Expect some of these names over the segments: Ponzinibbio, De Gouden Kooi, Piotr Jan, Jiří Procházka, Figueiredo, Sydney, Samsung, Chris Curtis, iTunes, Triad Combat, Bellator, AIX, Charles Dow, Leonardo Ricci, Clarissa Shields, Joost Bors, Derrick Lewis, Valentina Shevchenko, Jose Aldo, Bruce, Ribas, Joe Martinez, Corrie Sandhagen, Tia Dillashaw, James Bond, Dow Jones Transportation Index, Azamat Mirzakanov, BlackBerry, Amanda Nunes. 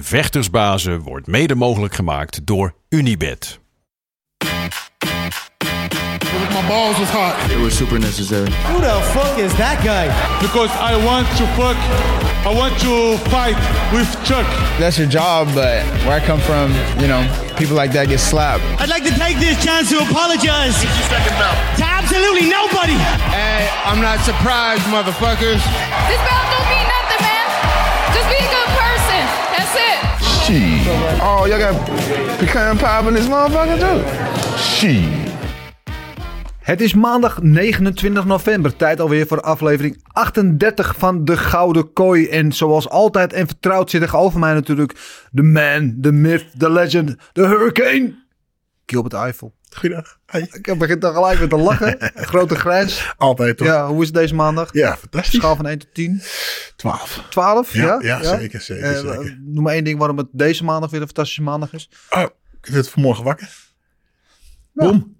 Vechtersbazen wordt mede mogelijk gemaakt door Unibet. My balls was hot. It was super necessary. Who the fuck is that guy? Because I want to fuck. I want to fight with Chuck. That's your job, but where I come from, you know, people like that get slapped. I'd like to take this chance to apologize. Who's your second belt? To absolutely nobody. Hey, I'm not surprised, motherfuckers. This belt don't mean nothing, man. Just be a good person. That's it. She. Oh, y'all got pecan pie in this motherfucker too? She. Het is maandag 29 november, tijd alweer voor aflevering 38 van De Gouden Kooi. En zoals altijd en vertrouwd zit er tegenover mij natuurlijk de man, de myth, de legend, de hurricane, Gilbert Eiffel. Goedendag. Hi. Ik begin dan gelijk met te lachen. Grote grijns. Altijd toch? Ja, hoe is het deze maandag? Ja, fantastisch. Schaal van 1 tot 10? 12. 12, ja? Ja. Zeker. Noem maar één ding waarom het deze maandag weer een fantastische maandag is. Oh, ik werd vanmorgen wakker. Nou. Boom.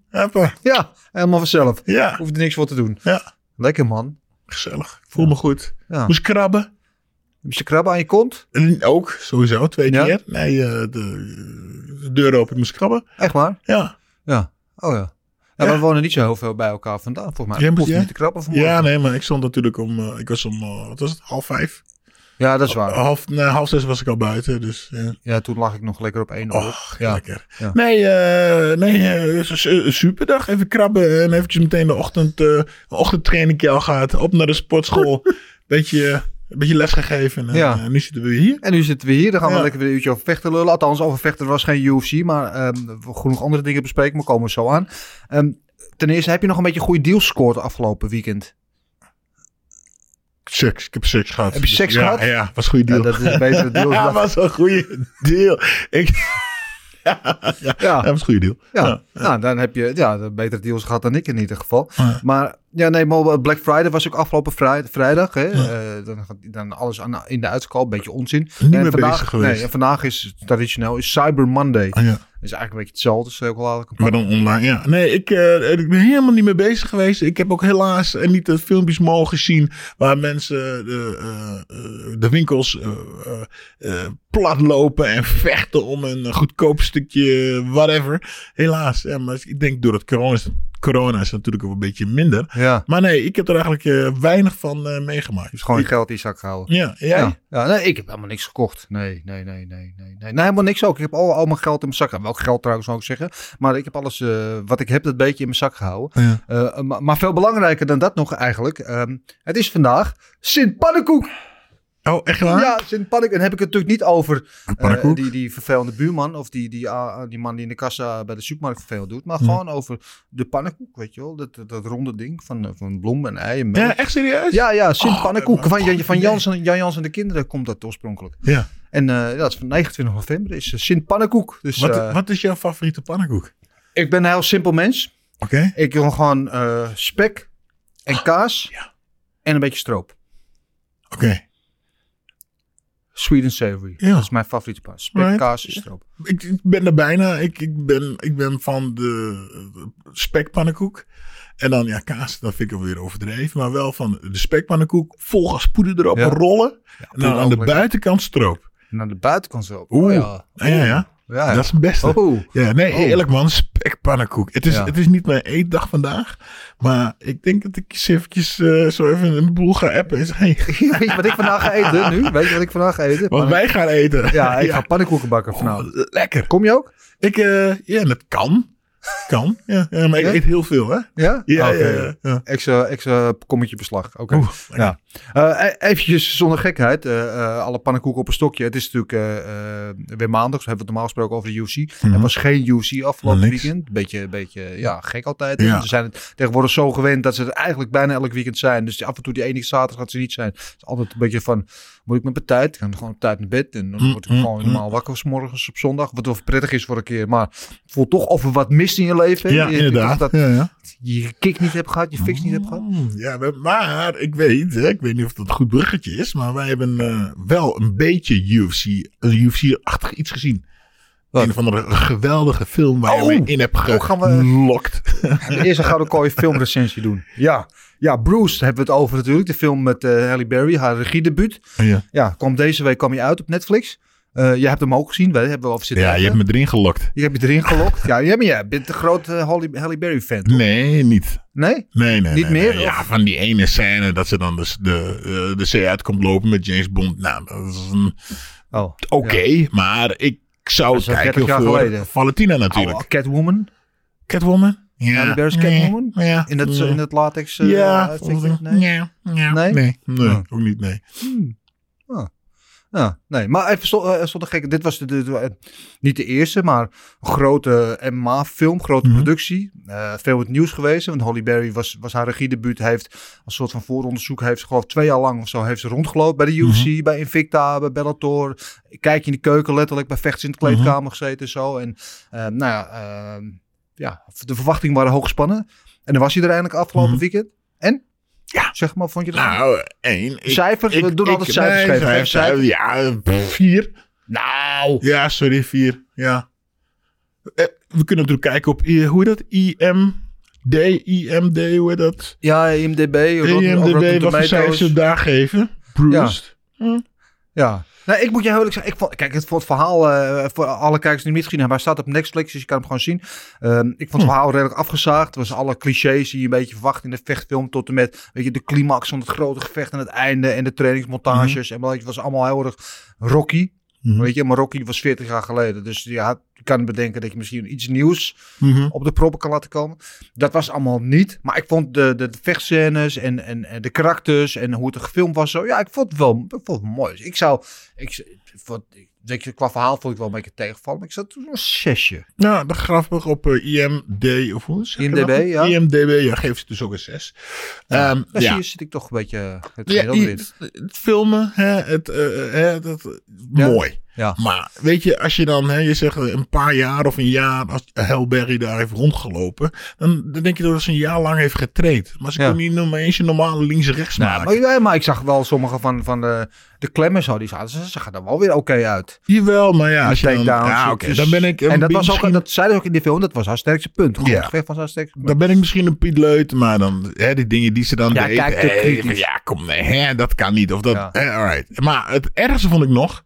Ja, helemaal vanzelf. Ja. Hoef er niks voor te doen. Ja. Lekker man. Gezellig. Ik voel me goed. Ja. Moest krabben. Moest je krabben aan je kont? En ook, sowieso. 2 keer. Nee, de deur open moest krabben. Echt waar? Ja. Oh ja. Ja, we wonen niet zo heel veel bij elkaar vandaan. Volgens mij hoef je niet te krabben vanmorgen. Ja, nee, maar ik stond natuurlijk om wat was het? 5:30? Ja, dat is waar. Half 6 was ik al buiten. Dus, ja. Ja, toen lag ik nog lekker op 1 uur. Och, ja. Lekker. Ja. Nee, superdag. Even krabben en eventjes meteen de ochtendtraining al gehad. Op naar de sportschool. Beetje les gegeven. En nu zitten we hier. Dan gaan we lekker weer een uurtje over vechten lullen. Althans, over vechten was geen UFC. Maar genoeg andere dingen bespreken. Maar komen we zo aan. Ten eerste, heb je nog een beetje goede deals gescoord afgelopen weekend? Ik heb seks gehad. Heb je seks gehad? Ja, was een goede deal. Dat is een betere deal. Ja, was een goede deal. Dat was een goede deal. Ja. Nou, dan heb je betere deals gehad dan ik in ieder geval. Ja. Maar Black Friday was ook afgelopen vrijdag. Hè? Ja. Dan alles in de uitkoop, een beetje onzin. Vandaag is traditioneel is Cyber Monday. Oh, ja. Dat is eigenlijk een beetje hetzelfde. Dus ook al maar dan online, ja. Nee, ik ben helemaal niet mee bezig geweest. Ik heb ook helaas niet de filmpjes mogen zien waar mensen de winkels plat lopen en vechten om een goedkoop stukje whatever. Helaas. Ja, maar ik denk door het corona is natuurlijk ook een beetje minder. Ja. Maar nee, ik heb er eigenlijk weinig van meegemaakt. Dus gewoon je geld in je zak gehouden. Ja, jij? Ja, nee, ik heb helemaal niks gekocht. Nee. Nee, helemaal niks ook. Ik heb al mijn geld in mijn zak gehouden. Welk geld trouwens zou ik zeggen. Maar ik heb alles wat ik heb, dat beetje in mijn zak gehouden. Ja. Maar veel belangrijker dan dat nog eigenlijk. Het is vandaag Sint Pannenkoek. Oh, echt waar? Ja, Sint Pannenkoek. En heb ik het natuurlijk niet over die vervelende buurman... of die man die in de kassa bij de supermarkt vervelend doet... maar gewoon over de pannenkoek, weet je wel. Dat ronde ding van bloem en ei en melk. Ja, echt serieus? Ja, Sint Pannenkoek. Jan Jans en de kinderen komt dat oorspronkelijk. Ja. En dat is van 29 november. Dat is Sint Pannenkoek. Dus, wat is jouw favoriete pannenkoek? Ik ben een heel simpel mens. Oké. Ik wil gewoon spek en kaas en een beetje stroop. Oké. Sweet and savory. Ja. Dat is mijn favoriete pan. Spek, kaas en stroop. Ik ben er bijna. Ik ben van de spekpannenkoek. En dan kaas, dat vind ik alweer overdreven. Maar wel van de spekpannenkoek. Vol gaspoeder erop, rollen. Ja, en dan aan de buitenkant stroop. En aan de buitenkant stroop. Oeh. Ja. Dat is het beste. Oh. Ja, nee, eerlijk man, spekpannenkoek. Het is niet mijn eetdag vandaag. Maar ik denk dat ik eventjes zo even een boel ga appen. En zeg, weet je wat ik vandaag ga eten nu? Weet je wat ik vandaag ga eten? Wat wij gaan eten. Ja, ik ga pannenkoeken bakken vanavond. Oh, lekker. Kom je ook? Dat kan. Ja, maar ik eet heel veel, hè? Ja. Extra kommetje beslag. Oké. Ja. Eventjes zonder gekheid. Alle pannenkoeken op een stokje. Het is natuurlijk weer maandag. We hebben het normaal gesproken over de UFC. Mm-hmm. Er was geen UFC afgelopen weekend. Beetje gek altijd. Ja. Ze zijn het tegenwoordig zo gewend dat ze er eigenlijk bijna elk weekend zijn. Dus af en toe die enige zaterdag gaat ze niet zijn. Het is altijd een beetje van... Moet ik met mijn tijd? Ik ga gewoon op tijd naar bed. En dan word ik gewoon normaal wakker 's morgens op zondag. Wat wel prettig is voor een keer. Maar voel toch of er wat mist in je leven. Ja, inderdaad. Je kick niet hebt gehad. Je fix niet hebt gehad. Ja, maar ik weet niet of dat een goed bruggetje is. Maar wij hebben wel een beetje UFC-achtig iets gezien. Wat? Een van de geweldige film waar je mee in hebt gelokt. Eerst gaan we een filmrecensie doen. Ja, Bruce hebben we het over natuurlijk. De film met Halle Berry, haar regiedebuut. Ja, kwam deze week uit op Netflix. Je hebt hem ook gezien. We hebben al zitten. Ja, je hebt me erin gelokt. Je hebt me erin gelokt. Ja, maar jij bent een groot Halle Berry fan. Toch? Nee, niet. Nee? Nee. Niet meer? Nee. Ja, van die ene scène dat ze dan de zee uit komt lopen met James Bond. Nou, dat is een... Oké, ja. Maar ik zou kijken voor geleden. Valentina natuurlijk. Oh, Catwoman? Ja. Halle Berry's Catwoman? Ja. In het latex? Ja. Nee, ook niet, nee. Ja, nee, maar even zonder gekke. Dit was niet de eerste, maar een grote MMA-film, grote productie. Veel het nieuws geweest, want Halle Berry was haar regiedebuut. Hij heeft een soort van vooronderzoek, heeft ze geloof 2 jaar lang of zo heeft ze rondgelopen bij de UFC, bij Invicta, bij Bellator. Kijk in de keuken, letterlijk bij vechters in de kleedkamer gezeten en zo. En de verwachtingen waren hoog gespannen. En dan was hij er eindelijk afgelopen weekend. En? Ja. Zeg maar, vond je dat? Nou, 1. Cijfers? We doen altijd cijfers geven. Cijfers, ja, 4. Nou. Ja, sorry, 4. Ja. We kunnen natuurlijk kijken op, hoe heet dat? IMDB, hoe heet dat? Ja, IMDB. IMDB, wat voor cijfers ze daar geven? Bruce. Ja. Ja. Nou, ik moet je heel eerlijk zeggen, voor het verhaal, voor alle kijkers die het misschien hebben, hij staat op Netflix, dus je kan hem gewoon zien. Ik vond het verhaal redelijk afgezaagd. Het was alle clichés die je een beetje verwacht in de vechtfilm, tot en met, weet je, de climax van het grote gevecht en het einde en de trainingsmontages. En het was allemaal heel erg Rocky. Weet je, maar Rocky was 40 jaar geleden. Dus ja, je kan bedenken dat je misschien iets nieuws op de proppen kan laten komen. Dat was allemaal niet. Maar ik vond de vechtscènes en de karakters en hoe het gefilmd was. Zo, ja, ik vond het wel mooi. Dus qua verhaal vond ik wel een beetje tegenvallen. Maar ik zat toen een 6. Nou, dat grappig op IMDB. IMDB, ja, geeft ze dus ook een 6. Ja, Hier zit ik toch een beetje... Het filmen, mooi. Ja. Maar weet je, als je dan, je zegt een paar jaar of een jaar, als Halle Berry daar heeft rondgelopen, dan denk je dat ze een jaar lang heeft getraind. Maar ze kunnen niet nog maar eens een normale links-rechts maken. Maar ik zag wel sommige van de klemmen zo, die zaten, ze gaan er wel weer oké uit. Jawel, maar ja. Als je dan ben ik... En dat was ook, dat zeiden ze ook in die film, dat was haar sterkste punt. Goed, gevecht was haar sterkste punt. Dan ben ik misschien een Piet Leut, maar dan, die dingen die ze dan deed. Dat kan niet. Of dat, alright. Maar het ergste vond ik nog,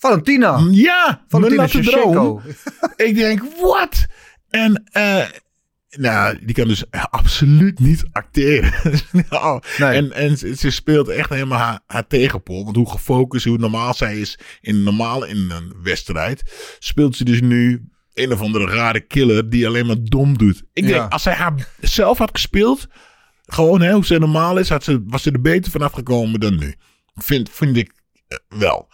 Valentina. Ja, Valentina Shevchenko. Ik denk, wat? En die kan dus absoluut niet acteren. Nee. En ze speelt echt helemaal haar tegenpol. Want hoe gefocust, hoe normaal zij is in een wedstrijd, speelt ze dus nu een of andere rare killer die alleen maar dom doet. Ik denk, als zij haar zelf had gespeeld, gewoon hoe ze normaal is, was ze er beter vanaf gekomen dan nu. Vind ik wel.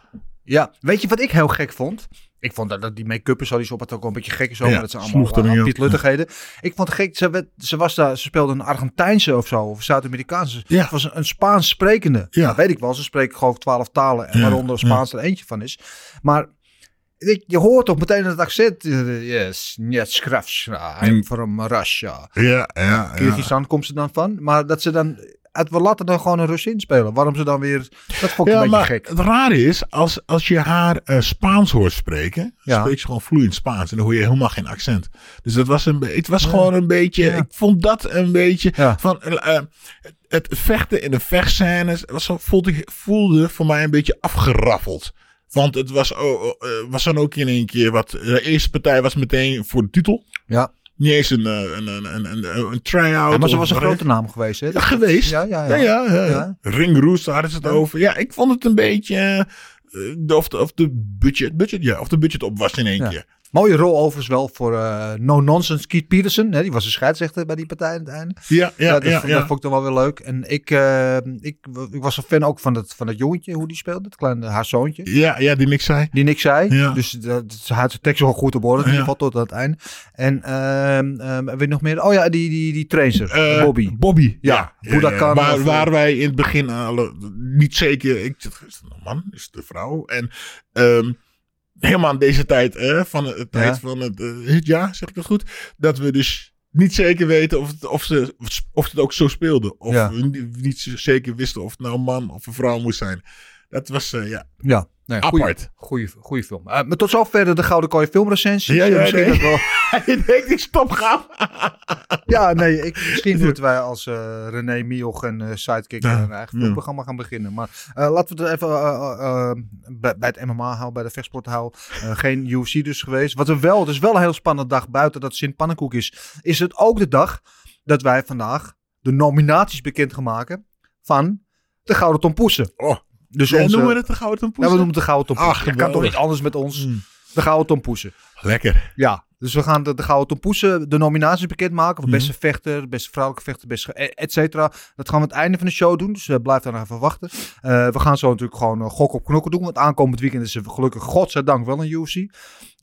Ja, weet je wat ik heel gek vond? Ik vond dat die make-uppers al die op het ook wel een beetje gek is over. Ja, dat zijn allemaal pietluttigheden. Ik vond het gek, ze speelde een Argentijnse of zo, of Zuid-Amerikaanse. Ja. Het was een Spaans sprekende. Ja. Dat weet ik wel, ze spreken gewoon 12 talen, waaronder Spaans er eentje van is. Maar je hoort toch meteen het accent. Yes, Netschrafsra, I'm from Russia. Ja. Kyrgyzstan komt ze dan van, maar dat ze dan... We laten dan gewoon een Rus inspelen. Waarom ze dan weer... Dat vond ik een beetje gek. Het rare is, als je haar Spaans hoort spreken... Spreekt ze gewoon vloeiend Spaans. En dan hoor je helemaal geen accent. Dus dat was gewoon een beetje... Ja. Ik vond dat een beetje... Ja. Van, het vechten in de vechtscènes... voelde voor mij een beetje afgeraffeld. Want het was dan ook in één keer wat... De eerste partij was meteen voor de titel. Ja. Niet eens een try-out. Ja, maar ze was een grote naam geweest, hè? Ja, geweest. Ja. Ringroes, daar hadden ze het over. Ja, ik vond het een beetje... Of de budget op was in één keer. Mooie rol overigens wel voor no-nonsense Keith Peterson. Hè? Die was de scheidsrechter bij die partij aan het einde. Dat vond ik dan wel weer leuk. En ik was een fan ook van dat jongetje, hoe die speelde. Het kleine, haar zoontje. Ja, die niks zei. Ja. Dus ze had de tekst wel goed op orde. In ieder geval tot aan het einde. En weet je nog meer? Oh ja, die tracer. Bobby. Ja. Budakan. Waar wij in het begin niet zeker... Ik dacht, man, is het de vrouw? En... helemaal aan deze tijd, zeg ik dat goed, dat we dus niet zeker weten of ze het ook zo speelden. Of we niet zeker wisten of het nou een man of een vrouw moest zijn. Dat was, ja. Nee, apart. Goeie film. Maar tot zover de Gouden Kooi filmrecensie. Ja, nee. Dat wel... Je denkt, ik stop gaan. Ja, nee. Misschien moeten wij als René Mioch en Sidekick een eigen filmprogramma gaan beginnen. Maar laten we het even bij het MMA houden, bij de vechtsport houden. Geen UFC dus geweest. Wat er wel, het is wel een heel spannende dag buiten dat Sint Pannenkoek is. Is het ook de dag dat wij vandaag de nominaties bekend gaan maken van de Gouden Tom Poessen. Oh. Dus ja, noemen we het de Gouden Tom Poessen? Ja, we noemen het de Gouden Tom Poessen. Je kan toch niet anders met ons. De Gouden Tom Poessen. Lekker. Ja, dus we gaan de Gouden Tom Poessen, de nominaties bekendmaken. Voor beste vechter, beste vrouwelijke vechter, et cetera. Dat gaan we aan het einde van de show doen. Dus blijf daar nog even wachten. We gaan zo natuurlijk gewoon gok op knokken doen. Want aankomend weekend is er gelukkig, godzijdank, wel een UFC.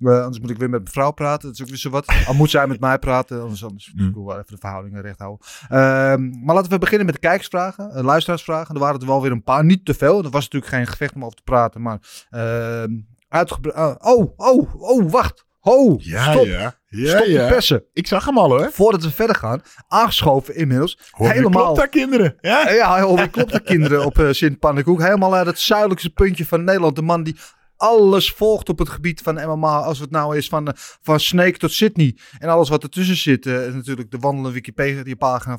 Anders moet ik weer met mijn vrouw praten. Dat is ook weer zo wat. Al moet zij met mij praten. Anders moet ik wel even de verhoudingen recht houden. Maar laten we beginnen met de kijkersvragen. Luisteraarsvragen. Er waren er wel weer een paar. Niet te veel. Er was natuurlijk geen gevecht om over te praten. Maar... wacht. Stop. Stop de persen. Ik zag hem al hoor. Voordat we verder gaan, aangeschoven inmiddels. Helemaal... klopt daar kinderen. Ja, klopt daar kinderen op Sint Pannenkoek. Helemaal uit het zuidelijkste puntje van Nederland. De man die alles volgt op het gebied van MMA. Als het nou is van Snake tot Sydney. En alles wat ertussen zit. Natuurlijk de wandelende Wikipedia-pagina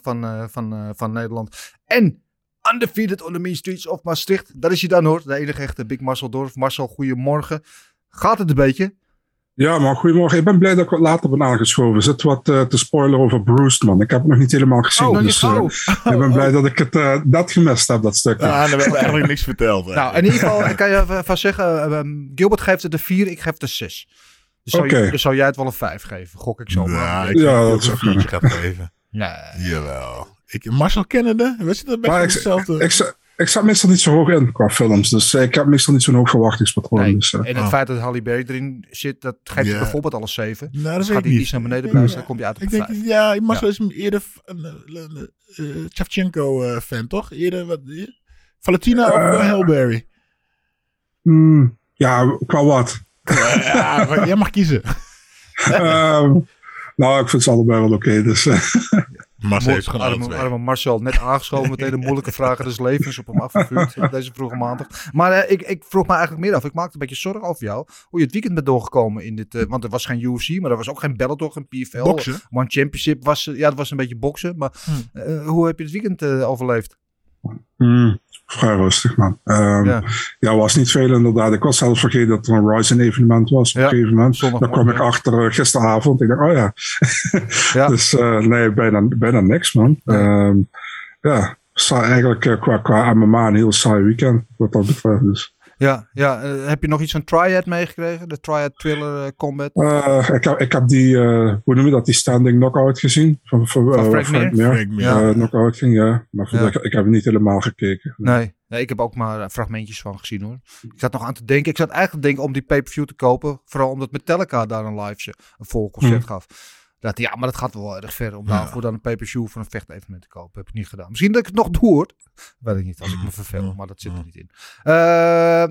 van Nederland. En... undefeated on the mean streets of Maastricht. Dat is hij dan hoor. De enige echte Big Marcel Dorf. Marcel, goedemorgen. Gaat het een beetje? Ja man, goedemorgen. Ik ben blij dat ik wat later ben aangeschoven. Er zit wat te spoiler over Bruce, man. Ik heb het nog niet helemaal gezien. Ik ben blij dat ik het dat gemist heb, dat stukje. Ja, dan werd eigenlijk niks verteld. Nou, in ieder geval, ik kan je van zeggen, Gilbert geeft het een 4, ik geef het een 6. Dus zou jij het wel een 5 geven? Gok ik zo. Ja, dat zou ik een 4 geven. Jawel. Marcel Kennedy, we zitten bij hetzelfde. Ik zat meestal niet zo hoog in qua films. Dus ik heb meestal niet zo'n hoog verwachtingspatroon. Nee, dus, en het feit dat Halle Berry erin zit, dat geeft je bijvoorbeeld al een 7. Nou, dat dus gaat die iets naar beneden blijven, dan kom je uit op 5. Ja, Marcel is eerder een Shevchenko-fan, toch? Eerder wat? Valentina of Halle Berry? Ja, qua wat? Ja, jij mag kiezen. Nou, ik vind ze allebei wel oké. Dus... Marcel heeft arme Marcel, net aangeschoven meteen de moeilijke vragen des levens op hem afgevuurd deze vroege maandag. Maar ik vroeg me eigenlijk meer af, ik maakte een beetje zorgen over jou, hoe je het weekend bent doorgekomen in dit, want er was geen UFC, maar er was ook geen Bellator, geen PFL. Boksen? One Championship was, het was een beetje boksen, maar hoe heb je het weekend overleefd? Vrij rustig man. Ja, was niet veel inderdaad. Ik was zelfs vergeten dat er een Ryzen evenement was op een gegeven moment. Daar kwam ik achter gisteravond. Ik dacht, Dus nee, bijna niks man. Eigenlijk qua MMA een heel saai weekend wat dat betreft dus. Ja. Heb je nog iets van Triad meegekregen? De Triad Thriller Combat? Ik heb die, hoe noem je dat, die standing knockout gezien? Van Frank Mir. Knockout ging, ja. Maar ik heb niet helemaal gekeken. Nee, ik heb ook maar fragmentjes van gezien hoor. Ik zat nog aan te denken. Ik zat eigenlijk te denken om die pay-per-view te kopen. Vooral omdat Metallica daar een live een vol concert gaf. Ja, maar dat gaat wel erg ver om daarvoor dan een pay-per-view van een vechtevenement te kopen. Heb ik niet gedaan. Misschien dat ik het nog doe hoor. Weet ik niet, als ik me vervel, maar dat zit er niet in.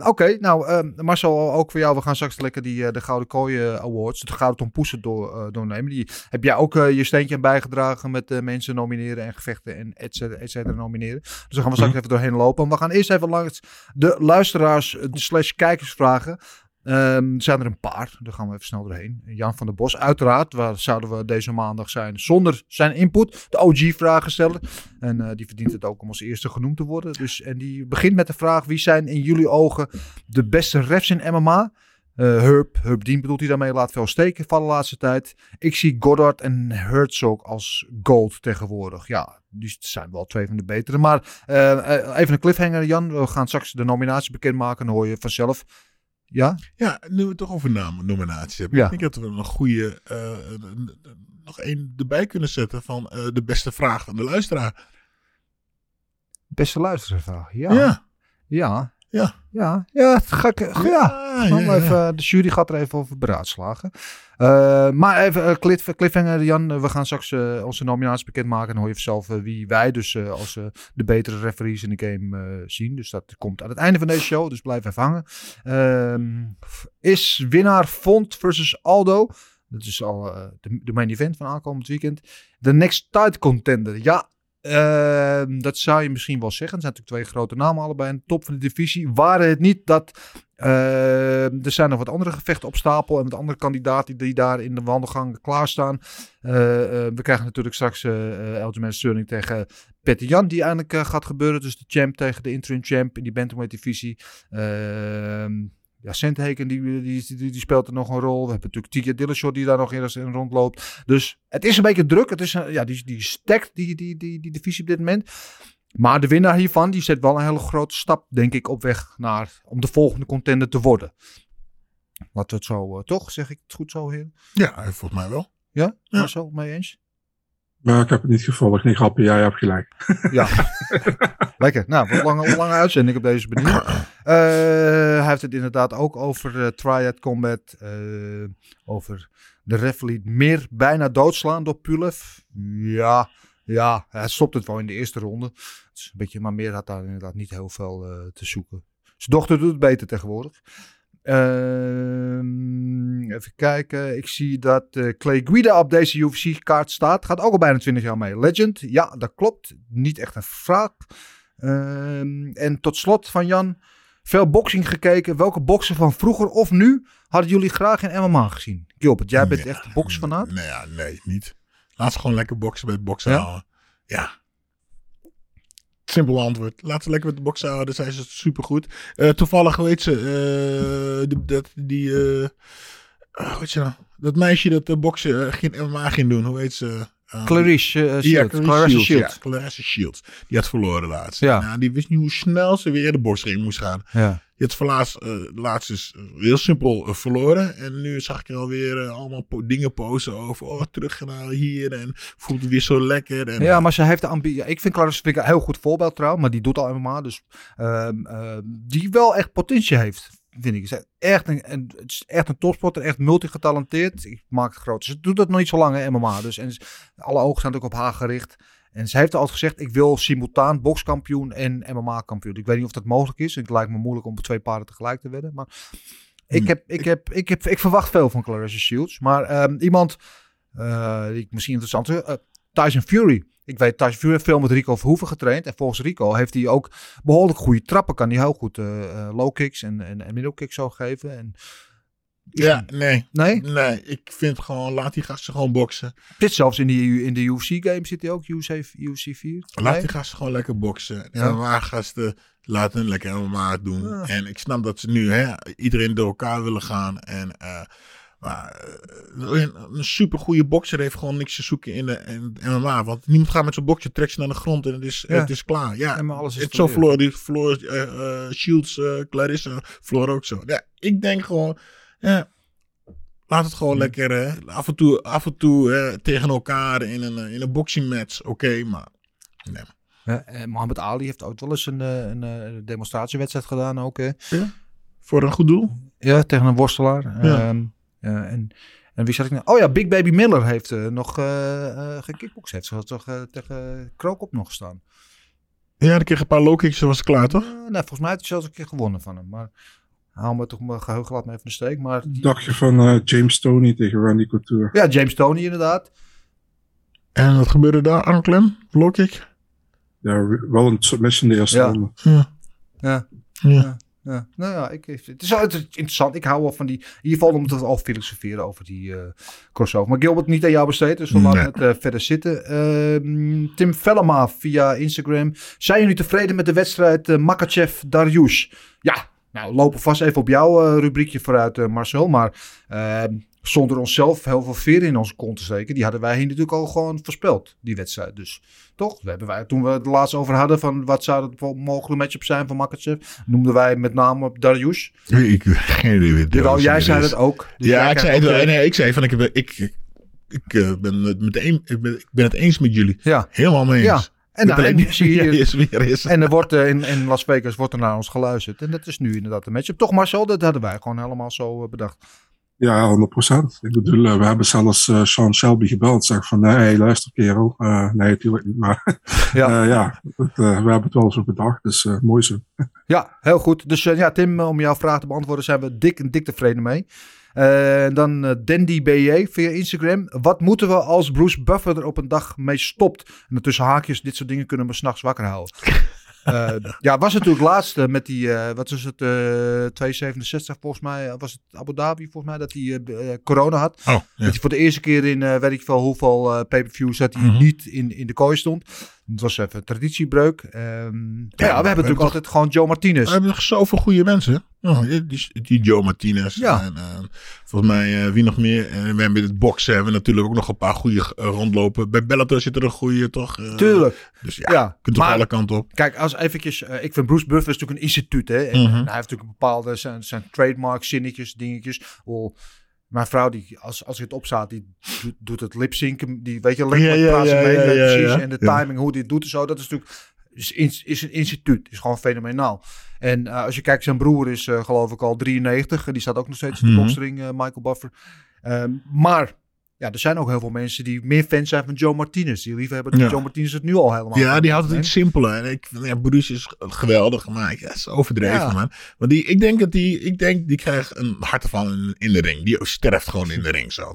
Oké, nou Marcel, ook voor jou. We gaan straks lekker de Gouden Kooi Awards, de Gouden Tom Poessen doornemen. Die heb jij ook je steentje aan bijgedragen met mensen nomineren en gevechten en et cetera nomineren. Dus daar gaan we straks even doorheen lopen. Maar we gaan eerst even langs de luisteraars / kijkers vragen. Zijn er een paar, daar gaan we even snel doorheen. Jan van der Bos, uiteraard, waar zouden we deze maandag zijn zonder zijn input. De OG-vragen stellen. En die verdient het ook om als eerste genoemd te worden. Dus, en die begint met de vraag, wie zijn in jullie ogen de beste refs in MMA? Herb Dean bedoelt hij daarmee, laat veel steken vallen de laatste tijd. Ik zie Goddard en Herzog als gold tegenwoordig. Ja, die zijn wel twee van de betere. Maar even een cliffhanger, Jan. We gaan straks de nominatie bekendmaken, dan hoor je vanzelf... Ja, nu we het toch over nominaties hebben. Ja. Ik denk dat we een goede, nog één erbij kunnen zetten van de beste vraag van de luisteraar. Beste luisteraarsvraag, Ja, het even, de jury gaat er even over beraadslagen. Maar even cliffhanger, Jan. We gaan straks onze nominaties bekendmaken. En hoor je zelf wie wij dus als de betere referees in de game zien. Dus dat komt aan het einde van deze show. Dus blijf even hangen. Is winnaar Font versus Aldo... Dat is al de main event van aankomend weekend. De next title contender. Ja, Dat zou je misschien wel zeggen. Er zijn natuurlijk twee grote namen allebei aan de top van de divisie. Waren het niet dat... er zijn nog wat andere gevechten op stapel en wat andere kandidaten die daar in de wandelgang klaarstaan. We krijgen natuurlijk straks Aljamain Sterling tegen Petr Jan, die eindelijk gaat gebeuren. Dus de champ tegen de interim champ in die bantamweight divisie. Ja, Sandhagen die speelt er nog een rol. We hebben natuurlijk Tia Dillashaw die daar nog eens in rondloopt. Dus het is een beetje druk. Het is die stekt die divisie op dit moment. Maar de winnaar hiervan, die zet wel een hele grote stap, denk ik, op weg naar om de volgende contender te worden. Laten we het zo, toch? Zeg ik het goed zo, heer? Ja, volgens mij wel. Ja? Ja. Zo, mee eens? Maar ik heb het niet gevolgd. Nee, grappig. Jij hebt gelijk. Ja. Lekker. Nou, wat lange uitzending op deze manier. Hij heeft het inderdaad ook over Triad Combat. Over de referee meer bijna doodslaan door Pulev. Ja. Ja, hij stopt het wel in de eerste ronde. Dus een beetje, maar meer had daar inderdaad niet heel veel te zoeken. Zijn dochter doet het beter tegenwoordig. Even kijken. Ik zie dat Clay Guida op deze UFC-kaart staat. Gaat ook al bijna 20 jaar mee. Legend. Ja, dat klopt. Niet echt een vraag. En tot slot van Jan. Veel boxing gekeken. Welke boksen van vroeger of nu hadden jullie graag in MMA gezien? Gilbert, jij bent echt boksfanaat? Nee, niet. Laat ze gewoon lekker boksen bij het boksen houden. Ja. Simpel antwoord. Laat ze lekker met de boksen houden. Zijn ze supergoed. Toevallig weet ze... hoe heet ze nou? Dat meisje dat boksen MMA ging doen. Hoe heet ze? Clarissa Shields. Die had verloren laatst. Ja. Nou, die wist niet hoe snel ze weer de boksring moest gaan. Ja. Die had laatst is heel simpel verloren. En nu zag ik er alweer allemaal dingen posten over. Oh, terug naar hier. En voelt het weer zo lekker. En, ja, maar ze heeft de ambitie. Ik vind Clarissa een heel goed voorbeeld trouwens. Maar die doet al MMA. Dus die wel echt potentie heeft. Vind ik. Het is echt een topsporter, echt multigetalenteerd. Ik maak het groot. Ze doet dat nog niet zo lang, hè, MMA. Dus, en alle ogen zijn ook op haar gericht. En ze heeft altijd gezegd, ik wil simultaan bokskampioen en MMA-kampioen. Ik weet niet of dat mogelijk is. Het lijkt me moeilijk om op twee paarden tegelijk te wedden. Maar ik verwacht veel van Clarissa Shields. Maar iemand die misschien interessant is, Tyson Fury. Ik weet, Tyson Fury heeft veel met Rico Verhoeven getraind. En volgens Rico heeft hij ook behoorlijk goede trappen. Kan hij heel goed low kicks en middle kicks zo geven. En... Ja, nee. Nee, ik vind gewoon, laat die gasten gewoon boksen. Dit zelfs in de UFC-game zit hij ook, UFC 4. Laat die gasten gewoon lekker boksen. Ja. Maar gasten, laat hun lekker MMA doen. Ja. En ik snap dat ze nu, iedereen door elkaar willen gaan en... Maar een supergoeie bokser heeft gewoon niks te zoeken in de MMA. Want niemand gaat met zo'n bokser, trekt ze naar de grond en het is klaar. Ja, en maar alles is zo verloor Shields, Clarissa verloor ook zo. Ja, ik denk gewoon, laat het gewoon lekker af en toe tegen elkaar in een boxing match. Oké, maar nee. En Muhammad Ali heeft ook wel eens een demonstratiewedstrijd gedaan ook. Ja, voor een goed doel. Ja, tegen een worstelaar. Ja. En wie zat ik nou? Oh ja, Big Baby Miller heeft nog gekickboxd. Ze had toch tegen Krook op nog gestaan. Ja, dan kreeg een paar low kicks, was het klaar, toch? Nou, volgens mij had hij zelfs een keer gewonnen van hem. Maar haal me toch mijn geheugen laat me even de steek. Maar... Dacht je van James Toney tegen Randy Couture? Ja, James Toney inderdaad. En wat gebeurde daar, armklem? Low kick? Ja, wel een submission de eerste ronde. Ja. Ja, nou ja, het is altijd interessant. Ik hou wel van die... Hier valt om het al filosoferen over die crossover. Maar Gilbert, niet aan jou besteed, dus we laten het verder zitten. Tim Vellema via Instagram. Zijn jullie tevreden met de wedstrijd Makhachev-Dariush? Ja, nou lopen vast even op jouw rubriekje vooruit, Marcel. Maar zonder onszelf heel veel veer in onze kont te steken. Die hadden wij hier natuurlijk al gewoon voorspeld, die wedstrijd. Dus toch, dat hebben wij, toen we het laatst over hadden van wat zou het mogelijk matchup zijn van Makhachev, noemden wij met name op Dariush. Ik heb geen idee. Terwijl jij zei dat ook. Dus ja, ik zei van ik ben het eens met jullie. Ja. Helemaal mee eens. Ja. En er wordt in Las Vegas wordt er naar ons geluisterd. En dat is nu inderdaad de matchup. Toch Marcel, dat hadden wij gewoon helemaal zo bedacht. Ja, 100%. Ik bedoel, we hebben zelfs Sean Shelby gebeld. Zeg van, nee, luister kerel. Nee, natuurlijk niet, maar ja, we hebben het wel zo bedacht. Dus mooi zo. Ja, heel goed. Dus Tim, om jouw vraag te beantwoorden zijn we dik tevreden mee. Dan Dandy BJ via Instagram. Wat moeten we als Bruce Buffer er op een dag mee stopt? En tussen haakjes, dit soort dingen kunnen we 's nachts wakker houden. Ja, was natuurlijk laatste met die, 267 volgens mij, was het Abu Dhabi volgens mij, dat hij corona had. Oh, ja. Dat hij voor de eerste keer in, weet ik veel hoeveel pay-per-views, dat hij niet in de kooi stond. Het was even een traditiebreuk. We hebben natuurlijk altijd gewoon Joe Martinez. We hebben nog zoveel goede mensen. Oh, die Joe Martinez. Ja. En, volgens mij wie nog meer. En we hebben in het boksen hebben we natuurlijk ook nog een paar goede rondlopen. Bij Bellator zit er een goede, toch? Tuurlijk. Dus ja. Kunt toch alle kanten op. Kijk, als eventjes, ik vind Bruce Buffer is natuurlijk een instituut. Hè? En, en hij heeft natuurlijk een bepaalde zijn trademark, zinnetjes, dingetjes. Mijn vrouw, die, als het opstaat, die doet het lipzinken. Die weet je, en de timing, hoe die het doet en zo. Dat is natuurlijk is een instituut. Is gewoon fenomenaal. En als je kijkt, zijn broer is geloof ik al 93. Die staat ook nog steeds in de boksering, Michael Buffer. Maar ja, er zijn ook heel veel mensen die meer fans zijn van Joe Martinez. Die liefhebben Joe Martinez het nu al helemaal. Ja, die houdt het iets simpeler. En Bruce is geweldig, maar hij is overdreven, man. Want ik denk die krijgt een hartaanval in de ring. Die sterft gewoon in de ring zo.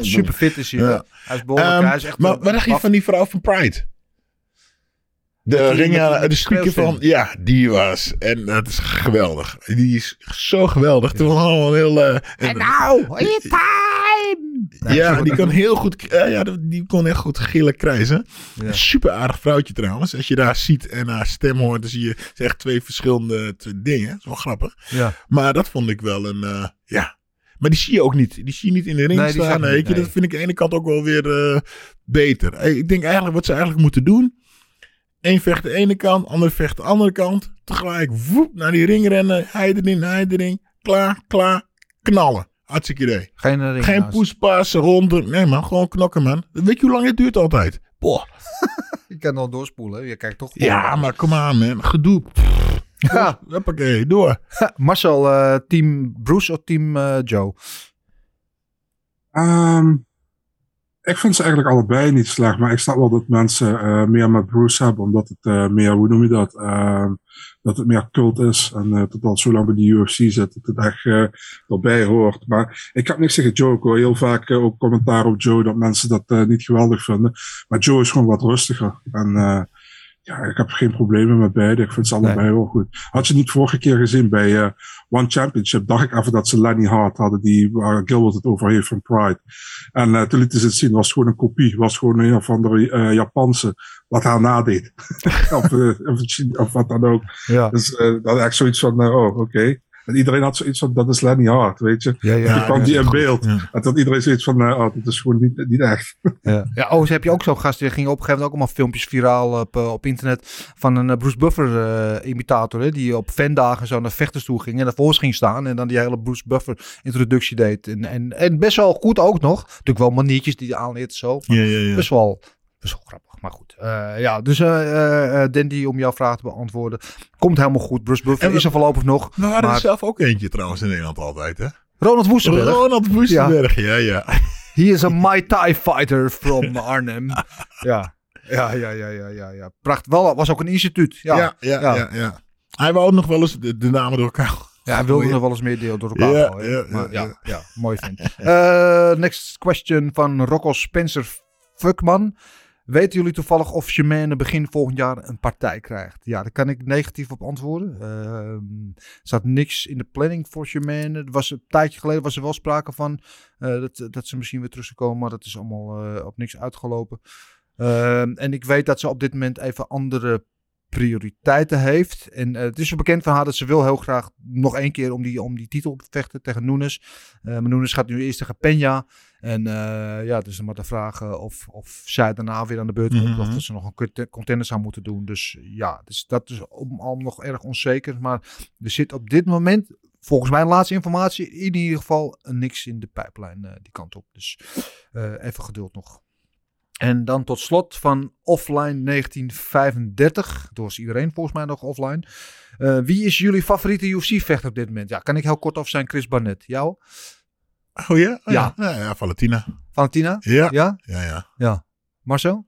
Super fit is hij. Ja. Hij is behoorlijk. Hij is echt wat dacht je van die vrouw van Pride? De ringen, de stukje van... Ja, die was... En dat is geweldig. Die is zo geweldig. Toen allemaal heel... En nou, je time! Ja, die kan heel goed... die kon echt goed gillen krijzen. Ja. Super aardig vrouwtje trouwens. Als je daar ziet en haar stem hoort... dan zie je echt twee verschillende dingen. Dat is wel grappig. Ja. Maar dat vond ik wel een... Maar die zie je ook niet. Die zie je niet in de ring staan. Dat vind ik aan de ene kant ook wel weer beter. Ik denk eigenlijk wat ze eigenlijk moeten doen... Eén vecht de ene kant, ander vecht de andere kant. Tegelijk woep, naar die ring rennen. Hij erin. Klaar. Knallen. Hartstikke idee. Geen poespas, ronden. Nee man, gewoon knokken man. Weet je hoe lang het duurt altijd? Boah. Je kan dan doorspoelen. Je kijkt toch. Ja, maar kom aan man. Gedoe. Ja. Hoppakee, door. Marcel, team Bruce of team Joe? Ik vind ze eigenlijk allebei niet slecht, maar ik snap wel dat mensen meer met Bruce hebben, omdat het meer, hoe noem je dat, dat het meer cult is en dat al zo lang bij de UFC zit, dat het echt erbij hoort. Maar ik heb niks tegen Joe, ik hoor heel vaak ook commentaar op Joe dat mensen dat niet geweldig vinden, maar Joe is gewoon wat rustiger en ik heb geen problemen met beide, ik vind ze allebei wel goed. Had je niet vorige keer gezien bij One Championship, dacht ik even dat ze Lenny Hart hadden, waar Gilbert het over heeft van Pride. En toen lieten ze het zien, was gewoon een kopie, was gewoon een of andere Japanse, wat haar nadeed. of wat dan ook. Ja. Dus dat had echt zoiets van, oké. En iedereen had zoiets van, dat is Lenny Hart, weet je. Ja, kwam die in beeld. Ja. En dat iedereen zoiets van, dat is gewoon niet echt. Ja, ze heb je ook zo'n gast, die ging op een gegeven moment ook allemaal filmpjes viraal op internet van een Bruce Buffer imitator, hè, die op fandagen zo naar vechters toe ging en daarvoor ging staan en dan die hele Bruce Buffer introductie deed. En best wel goed ook nog. Natuurlijk wel maniertjes die je aanleert zo. Best wel grappig, maar goed. Dandy, om jouw vraag te beantwoorden. Komt helemaal goed. Bruce Buffer is er voorlopig nog. We hadden er zelf ook eentje trouwens in Nederland altijd, hè? Ronald Woestenberg, ja. He is a Muay Thai fighter from Arnhem. Ja. Prachtig. Wel, was ook een instituut. Ja. Hij wou nog wel eens de namen door elkaar... Ja, hij wilde nog wel eens meer deel door elkaar houden. Ja, mooi vind. Next question van Rocco Spencer Fuckman. Weten jullie toevallig of Germaine begin volgend jaar een partij krijgt? Ja, daar kan ik negatief op antwoorden. Er staat niks in de planning voor Germaine. Een tijdje geleden was er wel sprake van dat ze misschien weer terug zou komen. Maar dat is allemaal op niks uitgelopen. En ik weet dat ze op dit moment even andere prioriteiten heeft. En het is wel bekend van haar dat ze wil heel graag nog één keer om die titel vechten tegen Nunes. Maar Nunes gaat nu eerst tegen Peña. En het is maar de vraag of zij daarna weer aan de beurt komt. Of dat ze nog een contender zou moeten doen. Dus ja, dat is allemaal nog erg onzeker. Maar er zit op dit moment, volgens mijn laatste informatie, in ieder geval niks in de pijplijn die kant op. Dus even geduld nog. En dan tot slot van Offline 1935. Door is iedereen volgens mij nog offline. Wie is jullie favoriete UFC-vechter op dit moment? Ja, kan ik heel kort af zijn. Chris Barnett. Jou? Oh ja? Oh, ja. Ja, Valentina. Valentina? Ja. Ja. Marcel?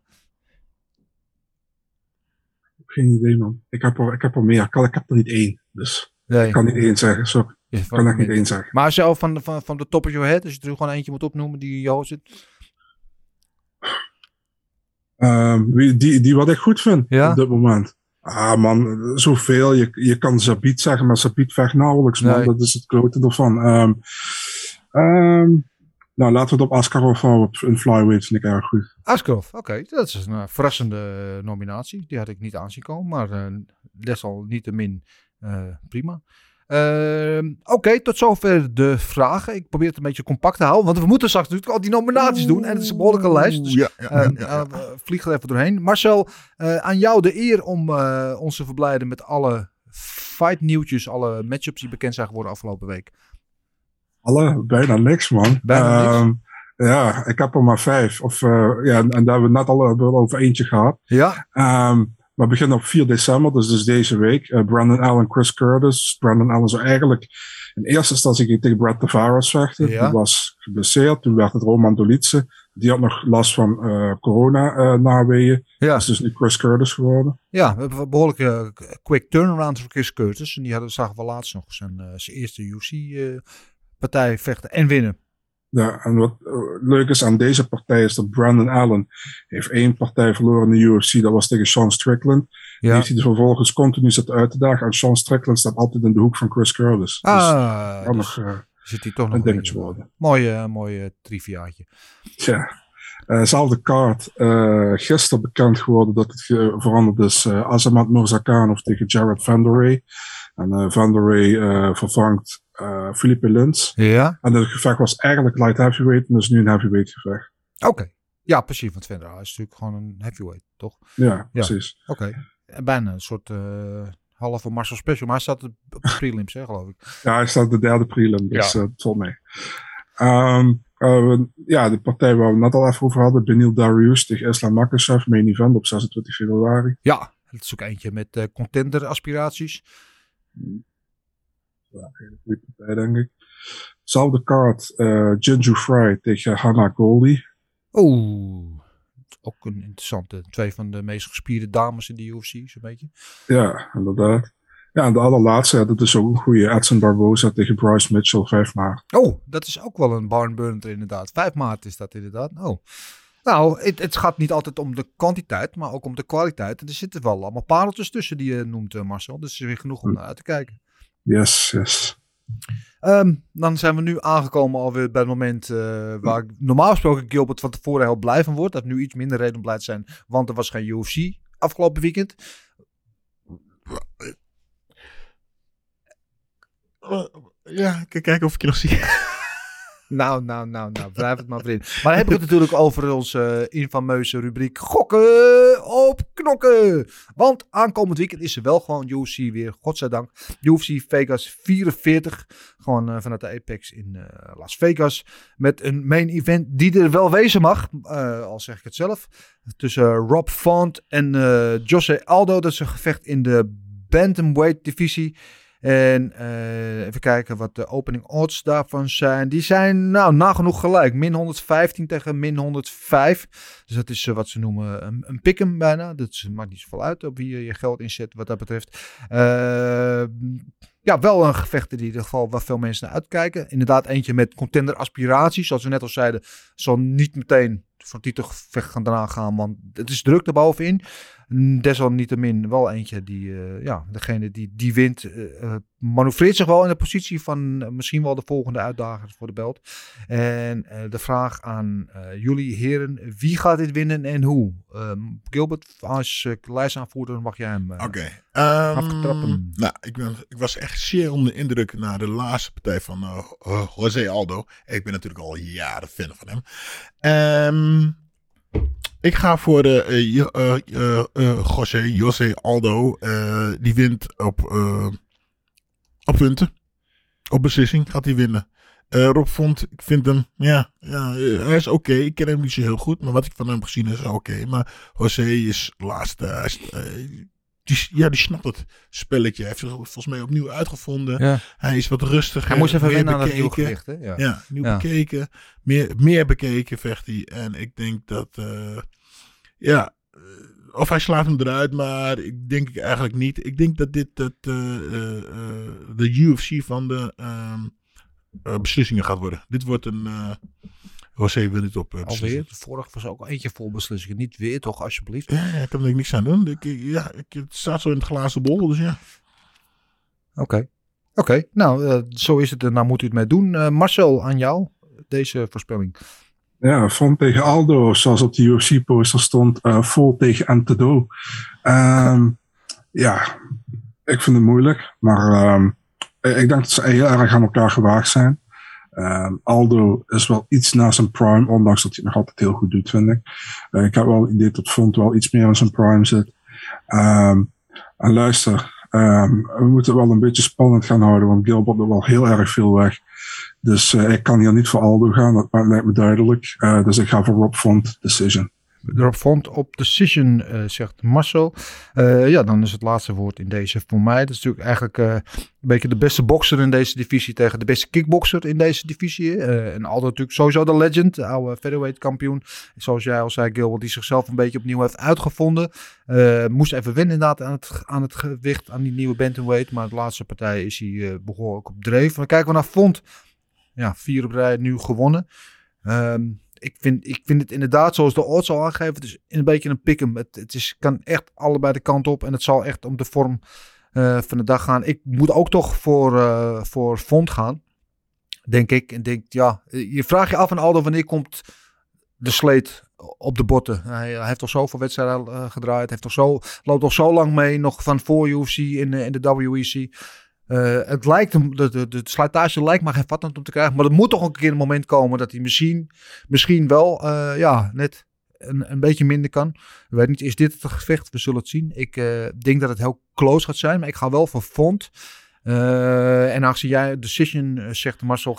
Geen idee, man. Ik heb er meer. Ik heb er niet één. Dus ik kan niet één zeggen. Sorry. Ja, kan ik niet eens zeggen. Maar zelf van de top of your head, als je er gewoon eentje moet opnoemen die jou zit. Die wat ik goed vind op dit moment. Ah man, zoveel. Je kan Zabit zeggen, maar Zabit vecht nauwelijks, man. Nee. Dat is het klote ervan. Nou, laten we het op Askarov houden. Een flyweight vind ik erg goed. Askarov, oké. Dat is een verrassende nominatie. Die had ik niet aanzien komen, maar desalniettemin prima. Oké, tot zover de vragen. Ik probeer het een beetje compact te houden, want we moeten straks natuurlijk al die nominaties doen. En het is een behoorlijke lijst. Dus vlieg er even doorheen. Marcel, aan jou de eer om ons te verblijden met alle fight nieuwtjes, alle matchups die bekend zijn geworden afgelopen week. Bijna niks, man. Bijna niks. Ja, ik heb er maar 5. En daar hebben we net al over eentje gehad. Ja. We beginnen op 4 december, dus deze week. Brandon Allen, Chris Curtis. Brandon Allen zou eigenlijk in eerste instantie tegen Brad Tavares vechten. Ja. Die was geblesseerd. Toen werd het Roman Dolidze. Die had nog last van corona-naweeën. Ja. Dat is dus nu Chris Curtis geworden. Ja, we hebben een behoorlijke quick turnaround voor Chris Curtis. En die zagen we laatst nog zijn eerste UFC-partij vechten en winnen. Ja, en wat leuk is aan deze partij is dat Brandon Allen heeft 1 partij verloren in de UFC. Dat was tegen Sean Strickland. Ja. Die heeft hij dus vervolgens continu zitten uit te dagen. En Sean Strickland staat altijd in de hoek van Chris Curtis. Zit hij toch nog een dingetje worden. Mooi triviaatje. Ja. Zelfde kaart. Gisteren bekend geworden dat het veranderd is. Azamat Mirzakanov tegen Jared Vanderey. En Vanderey vervangt Felipe Lins. Ja. En dat gevecht was eigenlijk light heavyweight. En dat is nu een heavyweight gevecht. Oké. Ja, precies. Want Vanderey is natuurlijk gewoon een heavyweight, toch? Ja, precies. Oké. Bijna een soort halve Marcel Special. Maar hij staat op de prelims, hè, geloof ik. Ja, hij staat de derde prelim. Dus tot mee. De partij waar we net al even over hadden. Benil Dariush tegen Islam Makhachev. Main event op 26 februari. Ja, dat is ook eentje met contender aspiraties. Ja, hele goede partij, denk ik. Zelfde kaart. Jinju Fry tegen Hannah Goldie. Ook een interessante. 2 van de meest gespierde dames in de UFC, zo'n beetje. Ja, inderdaad. Ja, en de allerlaatste, dat is ook een goede. Edson Barboza tegen Bryce Mitchell, 5 maart. Dat is ook wel een barnburner inderdaad. 5 maart is dat inderdaad. Nou, het gaat niet altijd om de kwantiteit, maar ook om de kwaliteit. En er zitten wel allemaal pareltjes tussen die je noemt, Marcel. Dus er is weer genoeg om naar uit te kijken. Yes. Dan zijn we nu aangekomen alweer bij het moment waar normaal gesproken Gilbert van tevoren heel blij van wordt. Dat nu iets minder reden om blij te zijn, want er was geen UFC afgelopen weekend. Ja, ik kijk of ik je nog zie. Nou, blijf het maar voor in. Maar dan heb ik het natuurlijk over onze infameuze rubriek gokken op knokken. Want aankomend weekend is er wel gewoon UFC weer, godzijdank. UFC Vegas 44, gewoon vanuit de Apex in Las Vegas. Met een main event die er wel wezen mag, al zeg ik het zelf. Tussen Rob Font en Jose Aldo, dat is een gevecht in de bantamweight divisie. En even kijken wat de opening odds daarvan zijn. Die zijn nagenoeg gelijk. Min 115 tegen min 105. Dus dat is wat ze noemen een pick'em bijna. Dat maakt niet zoveel uit op wie je geld inzet wat dat betreft. Wel een gevecht in ieder geval waar veel mensen naar uitkijken. Inderdaad eentje met contender aspiraties. Zoals we net al zeiden, zal niet meteen voor titelgevecht gaan. Want het is druk daarbovenin. Desalniettemin wel eentje die, degene die wint, manoeuvreert zich wel in de positie van misschien wel de volgende uitdager voor de belt. En de vraag aan jullie heren, wie gaat dit winnen en hoe? Gilbert, als lijstaanvoerder mag jij hem aftrappen. Nou, ik was echt zeer onder de indruk na de laatste partij van Jose Aldo. Ik ben natuurlijk al jaren fan van hem. Ik ga voor Jose Aldo. Die wint op punten. Op beslissing gaat hij winnen. Rob Font, ik vind hem... hij is oké. Ik ken hem niet zo heel goed. Maar wat ik van hem gezien is oké. Maar Jose is laatst... Die snapt het spelletje. Hij heeft zich volgens mij opnieuw uitgevonden. Ja. Hij is wat rustiger. Hij moest even winnen aan het nieuwe gewicht. Bekeken. Meer bekeken vecht hij. En ik denk dat... Of hij slaat hem eruit, maar ik denk eigenlijk niet. Ik denk dat dit de UFC van de beslissingen gaat worden. Dit wordt een... José wil niet op alweer? Vorig was ook al eentje voor beslissingen. Niet weer toch, alsjeblieft. Ja, ik heb er niks aan doen. Het staat zo in het glazen bol, dus ja. Oké. Nou, zo is het. En daar moet u het mee doen. Marcel, aan jou deze voorspelling. Ja, Font tegen Aldo, zoals op de UFC-poster stond, Vol tegen Antedo. Ja, ik vind het moeilijk, maar ik denk dat ze heel erg aan elkaar gewaagd zijn. Aldo is wel iets na zijn prime, ondanks dat hij het nog altijd heel goed doet, vind ik. Ik heb wel het idee dat Font wel iets meer aan zijn prime zit. En luister, we moeten het wel een beetje spannend gaan houden, want Gilbert doet wel heel erg veel weg. Dus ik kan hier niet voor Aldo gaan, dat lijkt me duidelijk. Dus ik ga voor Rob Font Decision. Rob Font op Decision, zegt Marcel. Ja, dan is het laatste woord in deze voor mij. Dat is natuurlijk eigenlijk een beetje de beste bokser in deze divisie tegen de beste kickbokser in deze divisie. En Aldo natuurlijk sowieso de legend, de oude featherweight kampioen. Zoals jij al zei, Gilbert, die zichzelf een beetje opnieuw heeft uitgevonden. Moest even wennen inderdaad aan het gewicht, aan die nieuwe bantamweight. Maar de laatste partij is hij behoorlijk op dreef. Maar kijken we naar Font. Ja, 4 op rij nu gewonnen. Ik vind het inderdaad, zoals de odds al aangeven, het is een beetje een pick-em. Het kan echt allebei de kant op en het zal echt om de vorm van de dag gaan. Ik moet ook toch voor Font gaan, denk ik. En denk, ja, je vraagt je af aan Aldo, wanneer komt de sleet op de botten? Hij heeft toch zoveel wedstrijden gedraaid, loopt toch zo lang mee, nog van voor UFC in de WEC. Het lijkt hem, de slijtage lijkt maar geen vat om te krijgen. Maar er moet toch een keer een moment komen dat hij misschien wel net een beetje minder kan. Ik weet niet, is dit het gevecht? We zullen het zien. Ik denk dat het heel close gaat zijn, maar ik ga wel voor Font. En aangezien jij Decision zegt, Marcel,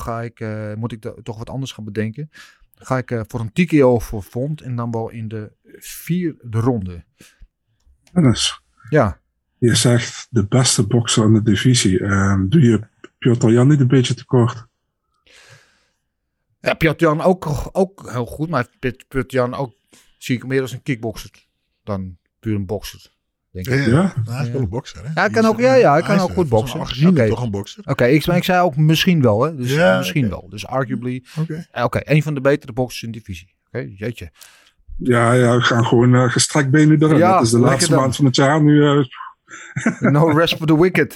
moet ik toch wat anders gaan bedenken. Dan ga ik voor een TKO voor Font en dan wel in de 4e ronde. Anders. Ja. Je zegt de beste bokser in de divisie. Doe je Piotr Jan niet een beetje tekort? Ja, Piotr Jan ook heel goed. Maar Piotr Jan ook, zie ik meer als een kickbokser dan puur een bokser. Denk ik. Ja, hij is wel een bokser. Hè? Hij kan ook goed boksen. Hij is toch een bokser. Oké, ik zei ook misschien wel. Hè? Dus ja, misschien wel. Dus arguably. Oké, een van de betere boksers in de divisie. Oké, jeetje. Ja, we gaan gewoon gestrekt benen erin. Ja, dat is de laatste maand van het jaar nu... No rest for the wicked.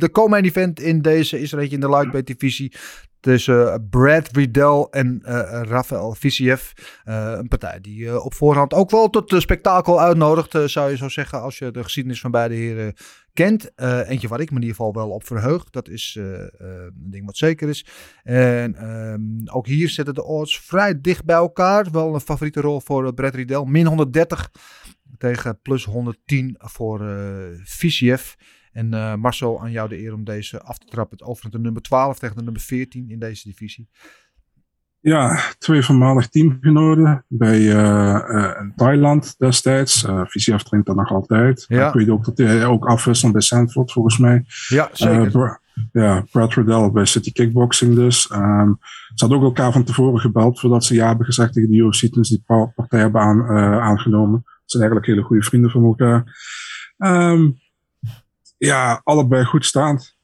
De co-main event in deze is er eentje in de lightweight divisie tussen Brad Riddell en Rafael Fiziev. Een partij die op voorhand ook wel tot spektakel uitnodigt, zou je zo zeggen, als je de geschiedenis van beide heren kent. Eentje waar ik me in ieder geval wel op verheug. Dat is een ding wat zeker is. En ook hier zitten de odds vrij dicht bij elkaar. Wel een favoriete rol voor Brad Riddell. Min 130. Tegen plus 110 voor Fiziev. En Marcel, aan jou de eer om deze af te trappen. Het over de nummer 12 tegen de nummer 14 in deze divisie. Ja, 2 voormalig teamgenoten bij Thailand destijds. Fiziev traint dat nog altijd. Ja. Ik weet ook dat hij ook afwisselt bij Sanford, volgens mij. Ja, zeker. Brad Riddell bij City Kickboxing dus. Ze hadden ook elkaar van tevoren gebeld voordat ze ja hebben gezegd tegen de UFC toen ze die partij hebben aangenomen. Het zijn eigenlijk hele goede vrienden van elkaar. Allebei goed staand.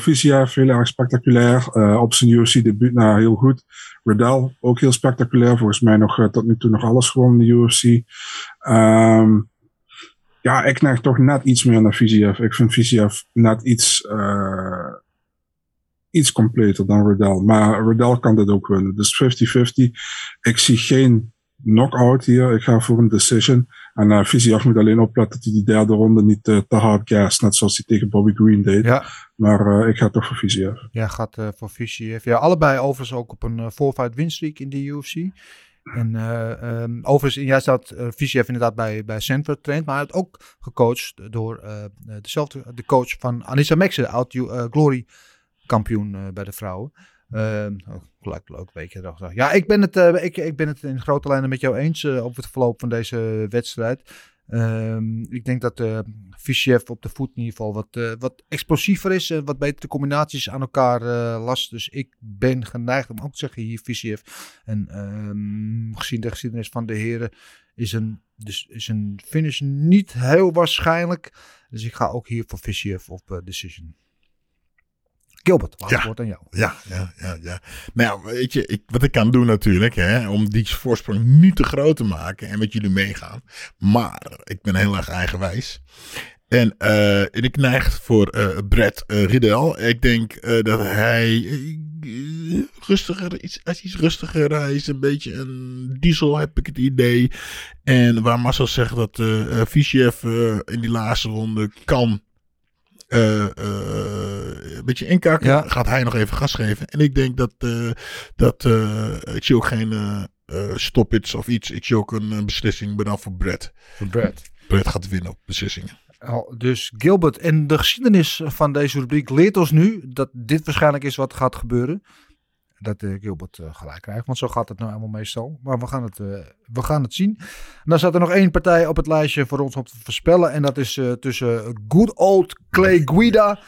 Fiziev, heel erg spectaculair. Op zijn UFC-debuut heel goed. Riddell, ook heel spectaculair. Volgens mij nog tot nu toe nog alles gewonnen in de UFC. Ik neig toch net iets meer naar Fiziev. Ik vind Fiziev net iets completer dan Riddell. Maar Riddell kan dit ook winnen. Dus 50-50. Ik zie geen... knockout hier. Ik ga voor een decision. En Fiziev moet alleen opletten dat hij die 3e ronde niet te hard gas, net zoals hij tegen Bobby Green deed. Ja. Maar ik ga toch voor Fiziev. Jij gaat voor Fiziev. Ja, allebei overigens ook op een four-fight winstreak in de UFC. En overigens, jij staat Fiziev inderdaad bij Sanford traint, maar hij heeft ook gecoacht door de coach van Anissa Mekse, oud-Glory kampioen bij de vrouwen. Leuk weekje dag. Ja, ik ben het in grote lijnen met jou eens over het verloop van deze wedstrijd. Ik denk dat Fischiev op de voet in ieder geval wat explosiever is en wat betere combinaties aan elkaar last. Dus ik ben geneigd om ook te zeggen hier Fischiev. En gezien de geschiedenis van de heren is een finish niet heel waarschijnlijk. Dus ik ga ook hier voor Fischiev op decision. Gilbert, laat het woord aan jou. Ja. Nou, weet je, wat ik kan doen natuurlijk, hè, om die voorsprong niet te groot te maken en met jullie meegaan. Maar ik ben heel erg eigenwijs. En ik neig voor Brett Riddell. Ik denk dat hij rustiger is. Hij is rustiger. Hij is een beetje een diesel, heb ik het idee. En waar Marcel zegt dat Fischiev in die laatste ronde kan een beetje inkakken, gaat hij nog even gas geven. En ik denk dat ik zie ook geen stoppits of iets. Ik zie ook een beslissing, maar dan voor Brett. Brett gaat winnen op beslissingen. Oh, dus Gilbert, en de geschiedenis van deze rubriek leert ons nu dat dit waarschijnlijk is wat gaat gebeuren. Dat Gilbert gelijk krijgt, want zo gaat het nou helemaal meestal. Maar we gaan het zien. En dan staat er nog één partij op het lijstje voor ons om te voorspellen. En dat is tussen good old Clay Guida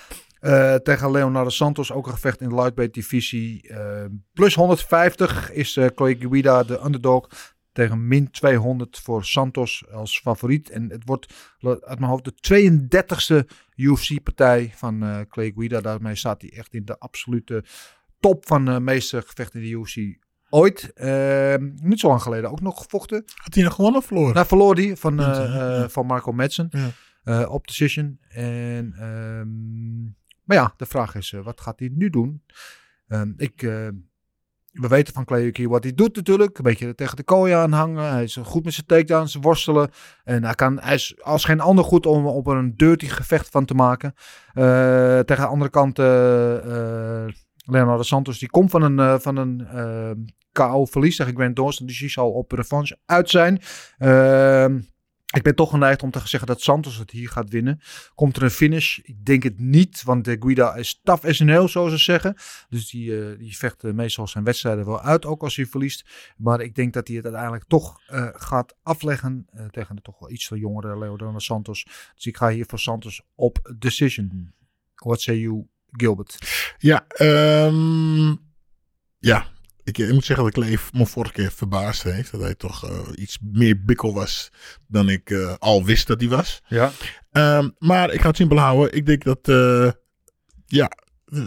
tegen Leonardo Santos. Ook een gevecht in de lightweight divisie. Plus 150 is Clay Guida de underdog tegen min 200 voor Santos als favoriet. En het wordt uit mijn hoofd de 32e UFC-partij van Clay Guida. Daarmee staat hij echt in de absolute top van de meeste gevechten in de UFC ooit. Niet zo lang geleden ook nog gevochten. Had hij nog gewonnen of verloren? Nou, verloor hij van Marco Madsen. Ja. Op decision. Maar ja, de vraag is, wat gaat hij nu doen? We weten van Clay Guida wat hij doet natuurlijk. Een beetje tegen de kooi aanhangen. Hij is goed met zijn takedowns, worstelen. En hij is als geen ander goed om op een dirty gevecht van te maken. Tegen de andere kant Leonardo Santos, die komt van een KO verlies tegen Grant Dawson. Dus die zal op revanche uit zijn. Ik ben toch geneigd om te zeggen dat Santos het hier gaat winnen. Komt er een finish? Ik denk het niet, want de Guida is tough as nails, zoals ze zeggen. Dus die vecht meestal zijn wedstrijden wel uit, ook als hij verliest. Maar ik denk dat hij het uiteindelijk toch gaat afleggen tegen de toch wel iets jongere Leonardo Santos. Dus ik ga hier voor Santos op decision. What say you, Gilbert? Ik moet zeggen dat Clay me vorige keer verbaasd heeft. Dat hij toch iets meer bikkel was dan ik al wist dat hij was. Ja. Maar ik ga het simpel houden. Ik denk dat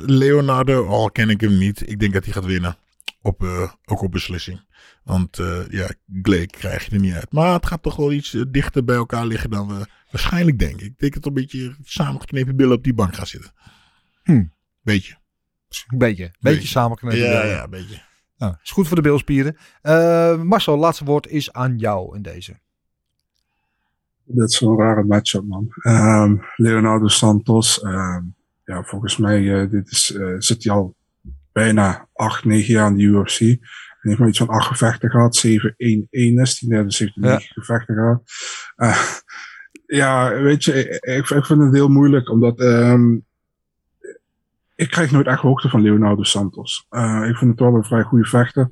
Leonardo, al ken ik hem niet. Ik denk dat hij gaat winnen. Ook op beslissing. Want Clay krijg je er niet uit. Maar het gaat toch wel iets dichter bij elkaar liggen dan we waarschijnlijk denken. Ik denk dat het een beetje samengeknepen billen op die bank gaan zitten. Beetje samenknepen. Ja, beetje. Nou, is goed voor de bilspieren. Marcel, laatste woord is aan jou in deze. Dat is een rare matchup, man. Leonardo Santos. Volgens mij zit hij al bijna 8, 9 jaar in de UFC. Hij heeft maar iets van 8 gevechten gehad. 7, 1, 1 is die. Dus heeft hij 9 gevechten gehad. Weet je, ik vind het heel moeilijk, omdat ik krijg nooit echt hoogte van Leonardo Santos. Ik vind het wel een vrij goede vechter.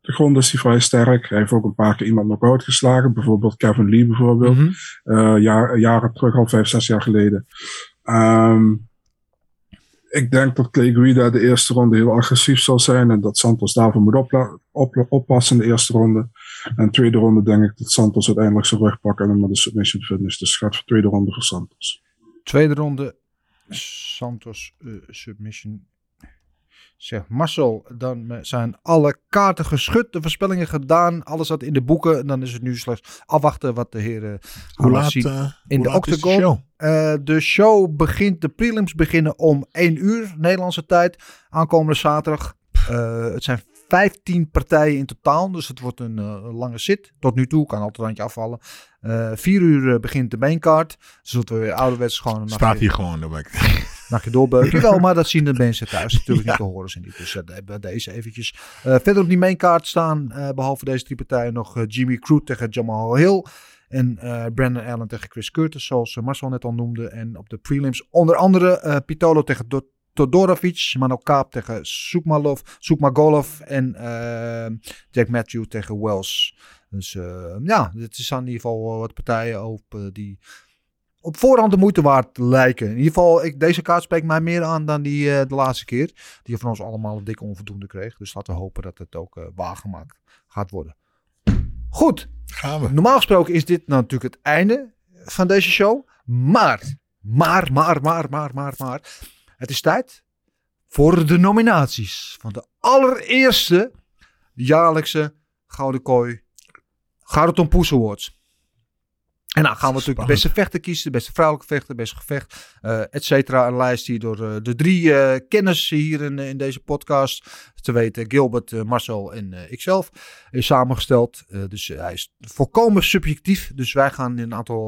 De grond is hij vrij sterk. Hij heeft ook een paar keer iemand knock-out geslagen. Bijvoorbeeld Kevin Lee bijvoorbeeld. Mm-hmm. Jaren terug, al 5, 6 jaar geleden. Ik denk dat Clay Guida de eerste ronde heel agressief zal zijn. En dat Santos daarvoor moet oppassen in de eerste ronde. En tweede ronde denk ik dat Santos uiteindelijk zijn rug pakt en hem met de submission finish. Dus gaat voor tweede ronde voor Santos. Tweede ronde Santos submission. Zegt Marcel, dan zijn alle kaarten geschud, de voorspellingen gedaan, alles zat in de boeken. En dan is het nu slechts afwachten wat de heren zien in de octagon. De show begint, de prelims beginnen om 1 uur Nederlandse tijd, aankomende zaterdag. Het zijn 15 partijen in totaal, dus het wordt een lange zit. Tot nu toe, kan altijd een randje afvallen. 4 uur begint de maincard. Zodat we weer ouderwets gewoon... Staat hier gewoon de bek. Nachtje doorbeuken. Wel, maar dat zien de mensen thuis natuurlijk niet te horen zijn. Dus deze eventjes. Verder op die maincard staan, behalve deze 3 partijen, nog Jimmy Crute tegen Jamal Hill. En Brandon Allen tegen Chris Curtis, zoals Marcel net al noemde. En op de prelims onder andere Pitolo tegen Todorovic, Mano Kaap tegen Soekmagolov en Jack Matthew tegen Wells. Dus ja, het zijn in ieder geval wat partijen op die op voorhand de moeite waard lijken. In ieder geval, deze kaart spreekt mij meer aan dan die de laatste keer. Die van ons allemaal een dikke onvoldoende kreeg. Dus laten we hopen dat het ook waargemaakt gaat worden. Goed. Gaan we. Normaal gesproken is dit nou natuurlijk het einde van deze show. Maar. Het is tijd voor de nominaties van de allereerste jaarlijkse Gouden Kooi Gouden Tom Poessen Awards. En dan gaan we natuurlijk de beste vechter kiezen, de beste vrouwelijke vechter, beste gevecht, et cetera. Een lijst die door de drie kenners hier in deze podcast, te weten Gilbert, Marcel en ikzelf, is samengesteld. Dus hij is volkomen subjectief. Dus wij gaan een aantal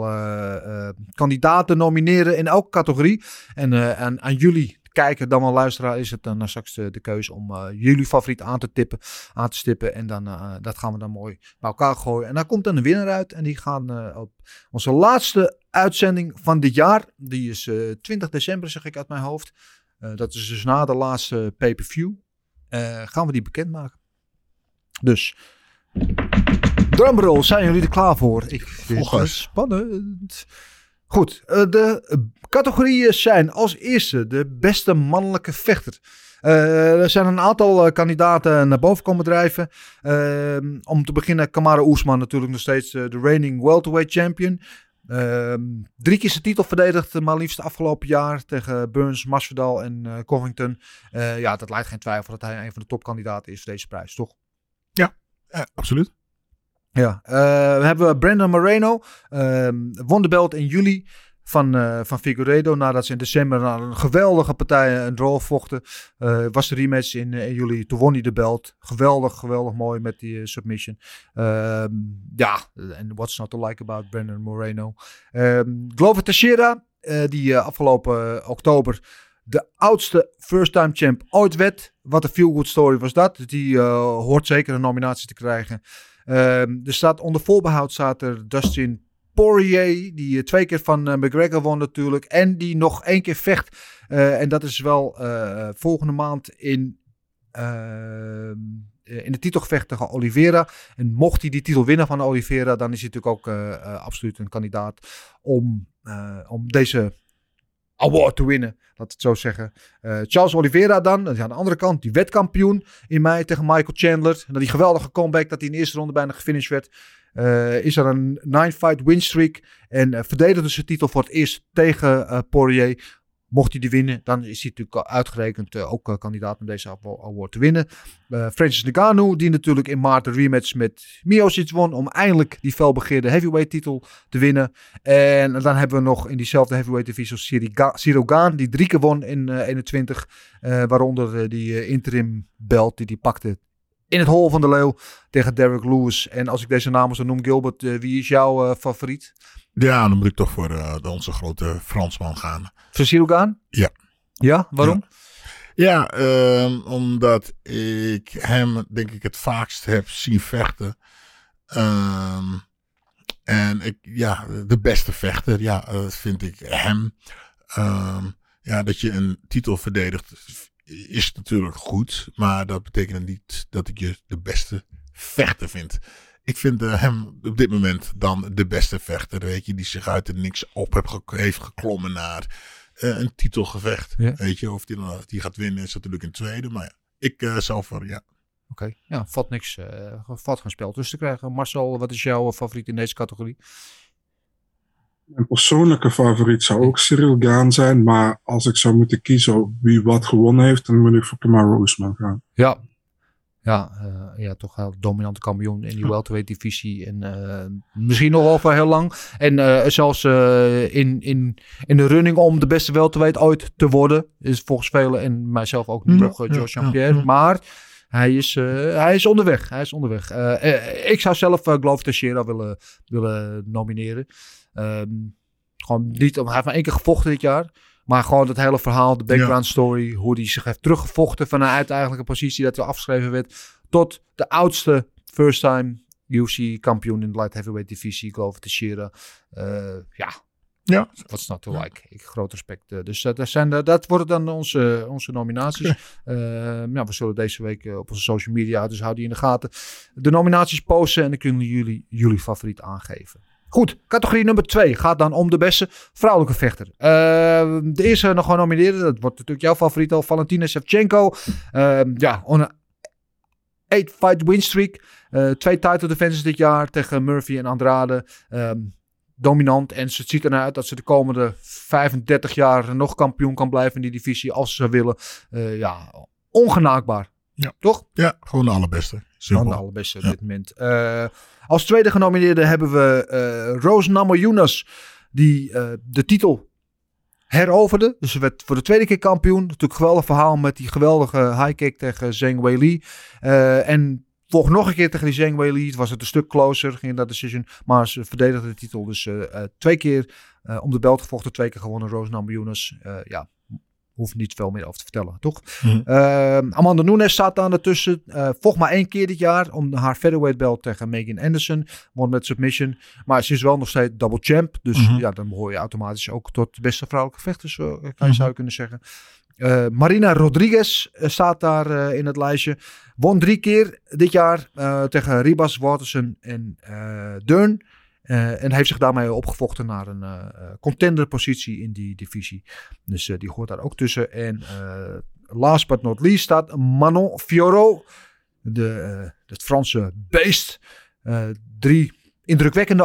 kandidaten nomineren in elke categorie. En aan jullie kijken, dan wel luisteraar, is het dan straks de keuze om jullie favoriet aan te stippen. En dan dat gaan we dan mooi bij elkaar gooien. En daar komt dan een winnaar uit. En die gaan op onze laatste uitzending van dit jaar. Die is 20 december, zeg ik uit mijn hoofd. Dat is dus na de laatste pay-per-view. Gaan we die bekendmaken. Dus, drumroll, zijn jullie er klaar voor? Ik vind het spannend. Goed, de categorieën zijn als eerste de beste mannelijke vechter. Er zijn een aantal kandidaten naar boven komen drijven. Om te beginnen Kamaru Usman, natuurlijk nog steeds de reigning welterweight champion. 3 keer zijn titel verdedigd, maar liefst afgelopen jaar tegen Burns, Masvidal en Covington. Ja, dat lijkt geen twijfel dat hij een van de topkandidaten is voor deze prijs, toch? Ja, absoluut. Ja, hebben we Brandon Moreno, won de belt in juli van Figueiredo, nadat ze in december naar een geweldige partij een draw vochten. Was de rematch in juli, toen won hij de belt. Geweldig mooi met die submission. Ja, en what's not to like about Brandon Moreno. Glover Teixeira, die afgelopen oktober de oudste first-time champ ooit werd. Wat een feel-good story was dat. Die hoort zeker een nominatie te krijgen. Er staat onder voorbehoud Dustin Poirier, die 2 keer van McGregor won natuurlijk. En die nog 1 keer vecht. En dat is wel volgende maand in de titelgevecht tegen Oliveira. En mocht hij die titel winnen van Oliveira, dan is hij natuurlijk ook absoluut een kandidaat om deze award te winnen, laat het zo zeggen. Charles Oliveira dan, aan de andere kant, die wedkampioen in mei tegen Michael Chandler. En dan die geweldige comeback dat hij in de eerste ronde bijna gefinished werd. Is er een 9-fight winstreak en verdedigde zijn titel voor het eerst tegen Poirier. Mocht hij die winnen, dan is hij natuurlijk uitgerekend ook kandidaat om deze award te winnen. Francis Ngannou, die natuurlijk in maart de rematch met Miocic won om eindelijk die felbegeerde heavyweight titel te winnen. En dan hebben we nog in diezelfde heavyweight divisie Ciro Gane, die 3 keer won in 21. Waaronder die interim belt die pakte in het hol van de leeuw tegen Derrick Lewis. En als ik deze namen zo noem, Gilbert, wie is jouw favoriet? Ja, dan moet ik toch voor onze grote Fransman gaan. Voor Ciro Gane? Ja. Ja, waarom? Ja, omdat ik hem denk ik het vaakst heb zien vechten. En de beste vechter, vind ik hem. Dat je een titel verdedigt is natuurlijk goed. Maar dat betekent niet dat ik je de beste vechter vind. Ik vind hem op dit moment dan de beste vechter, weet je, die zich uit de niks op heeft geklommen naar een titelgevecht, weet je. Of die gaat winnen is natuurlijk een tweede, maar ik zelf wel, ja. Oké. Ja, valt geen spel tussen te krijgen. Marcel, wat is jouw favoriet in deze categorie? Mijn persoonlijke favoriet zou ook Cyril Gane zijn, maar als ik zou moeten kiezen wie wat gewonnen heeft, dan moet ik voor Kamaru Usman gaan. Ja. Ja, toch een dominante kampioen in die welterweight divisie. En misschien nog wel voor heel lang. En zelfs in de running om de beste welterweight ooit te worden. Is volgens velen en mijzelf ook nu nog Georges St-Pierre. Maar hij is onderweg. Ik zou zelf Glover Teixeira willen nomineren. Gewoon niet, hij heeft maar 1 keer gevochten dit jaar. Maar gewoon het hele verhaal, de background story, hoe hij zich heeft teruggevochten vanuit eigenlijk een positie dat hij afgeschreven werd. Tot de oudste first-time UFC kampioen in de light heavyweight divisie, Glover Teixeira. Ja. What's not to like. Ja. Groot respect. Dus dat worden dan onze nominaties. We zullen deze week op onze social media, dus hou die in de gaten, de nominaties posten en dan kunnen jullie favoriet aangeven. Goed, categorie nummer 2 gaat dan om de beste vrouwelijke vechter. De eerste nog genomineerde, dat wordt natuurlijk jouw favoriet al, Valentina Shevchenko. On een 8-fight win streak. 2 title defenses dit jaar tegen Murphy en Andrade. Dominant. En het ziet ernaar uit dat ze de komende 35 jaar nog kampioen kan blijven in die divisie als ze willen. Ongenaakbaar. Ja. Toch? Ja, gewoon de allerbeste. Simpel. Gewoon de allerbeste op dit moment. Als tweede genomineerde hebben we Rose Namajunas, die de titel heroverde. Dus ze werd voor de tweede keer kampioen. Natuurlijk geweldig verhaal met die geweldige high kick tegen Zhang Weili. En volg nog een keer tegen die Zhang Weili. Het was het een stuk closer, ging in dat decision. Maar ze verdedigde de titel. Dus 2 keer om de belt gevochten, 2 keer gewonnen. Rose Namajunas, hoeft niet veel meer over te vertellen, toch? Mm-hmm. Amanda Nunes staat daar ertussen. Vocht maar 1 keer dit jaar om haar featherweight belt tegen Megan Anderson. Won met submission. Maar ze is wel nog steeds double champ. Dus dan behoor je automatisch ook tot de beste vrouwelijke vechters, zou je kunnen zeggen. Marina Rodriguez staat daar in het lijstje. Won 3 keer dit jaar tegen Ribas, Waterson en Dern. En heeft zich daarmee opgevochten naar een contenderpositie in die divisie. Dus die hoort daar ook tussen. En last but not least staat Manon Fiorot, het Franse beest. 3 indrukwekkende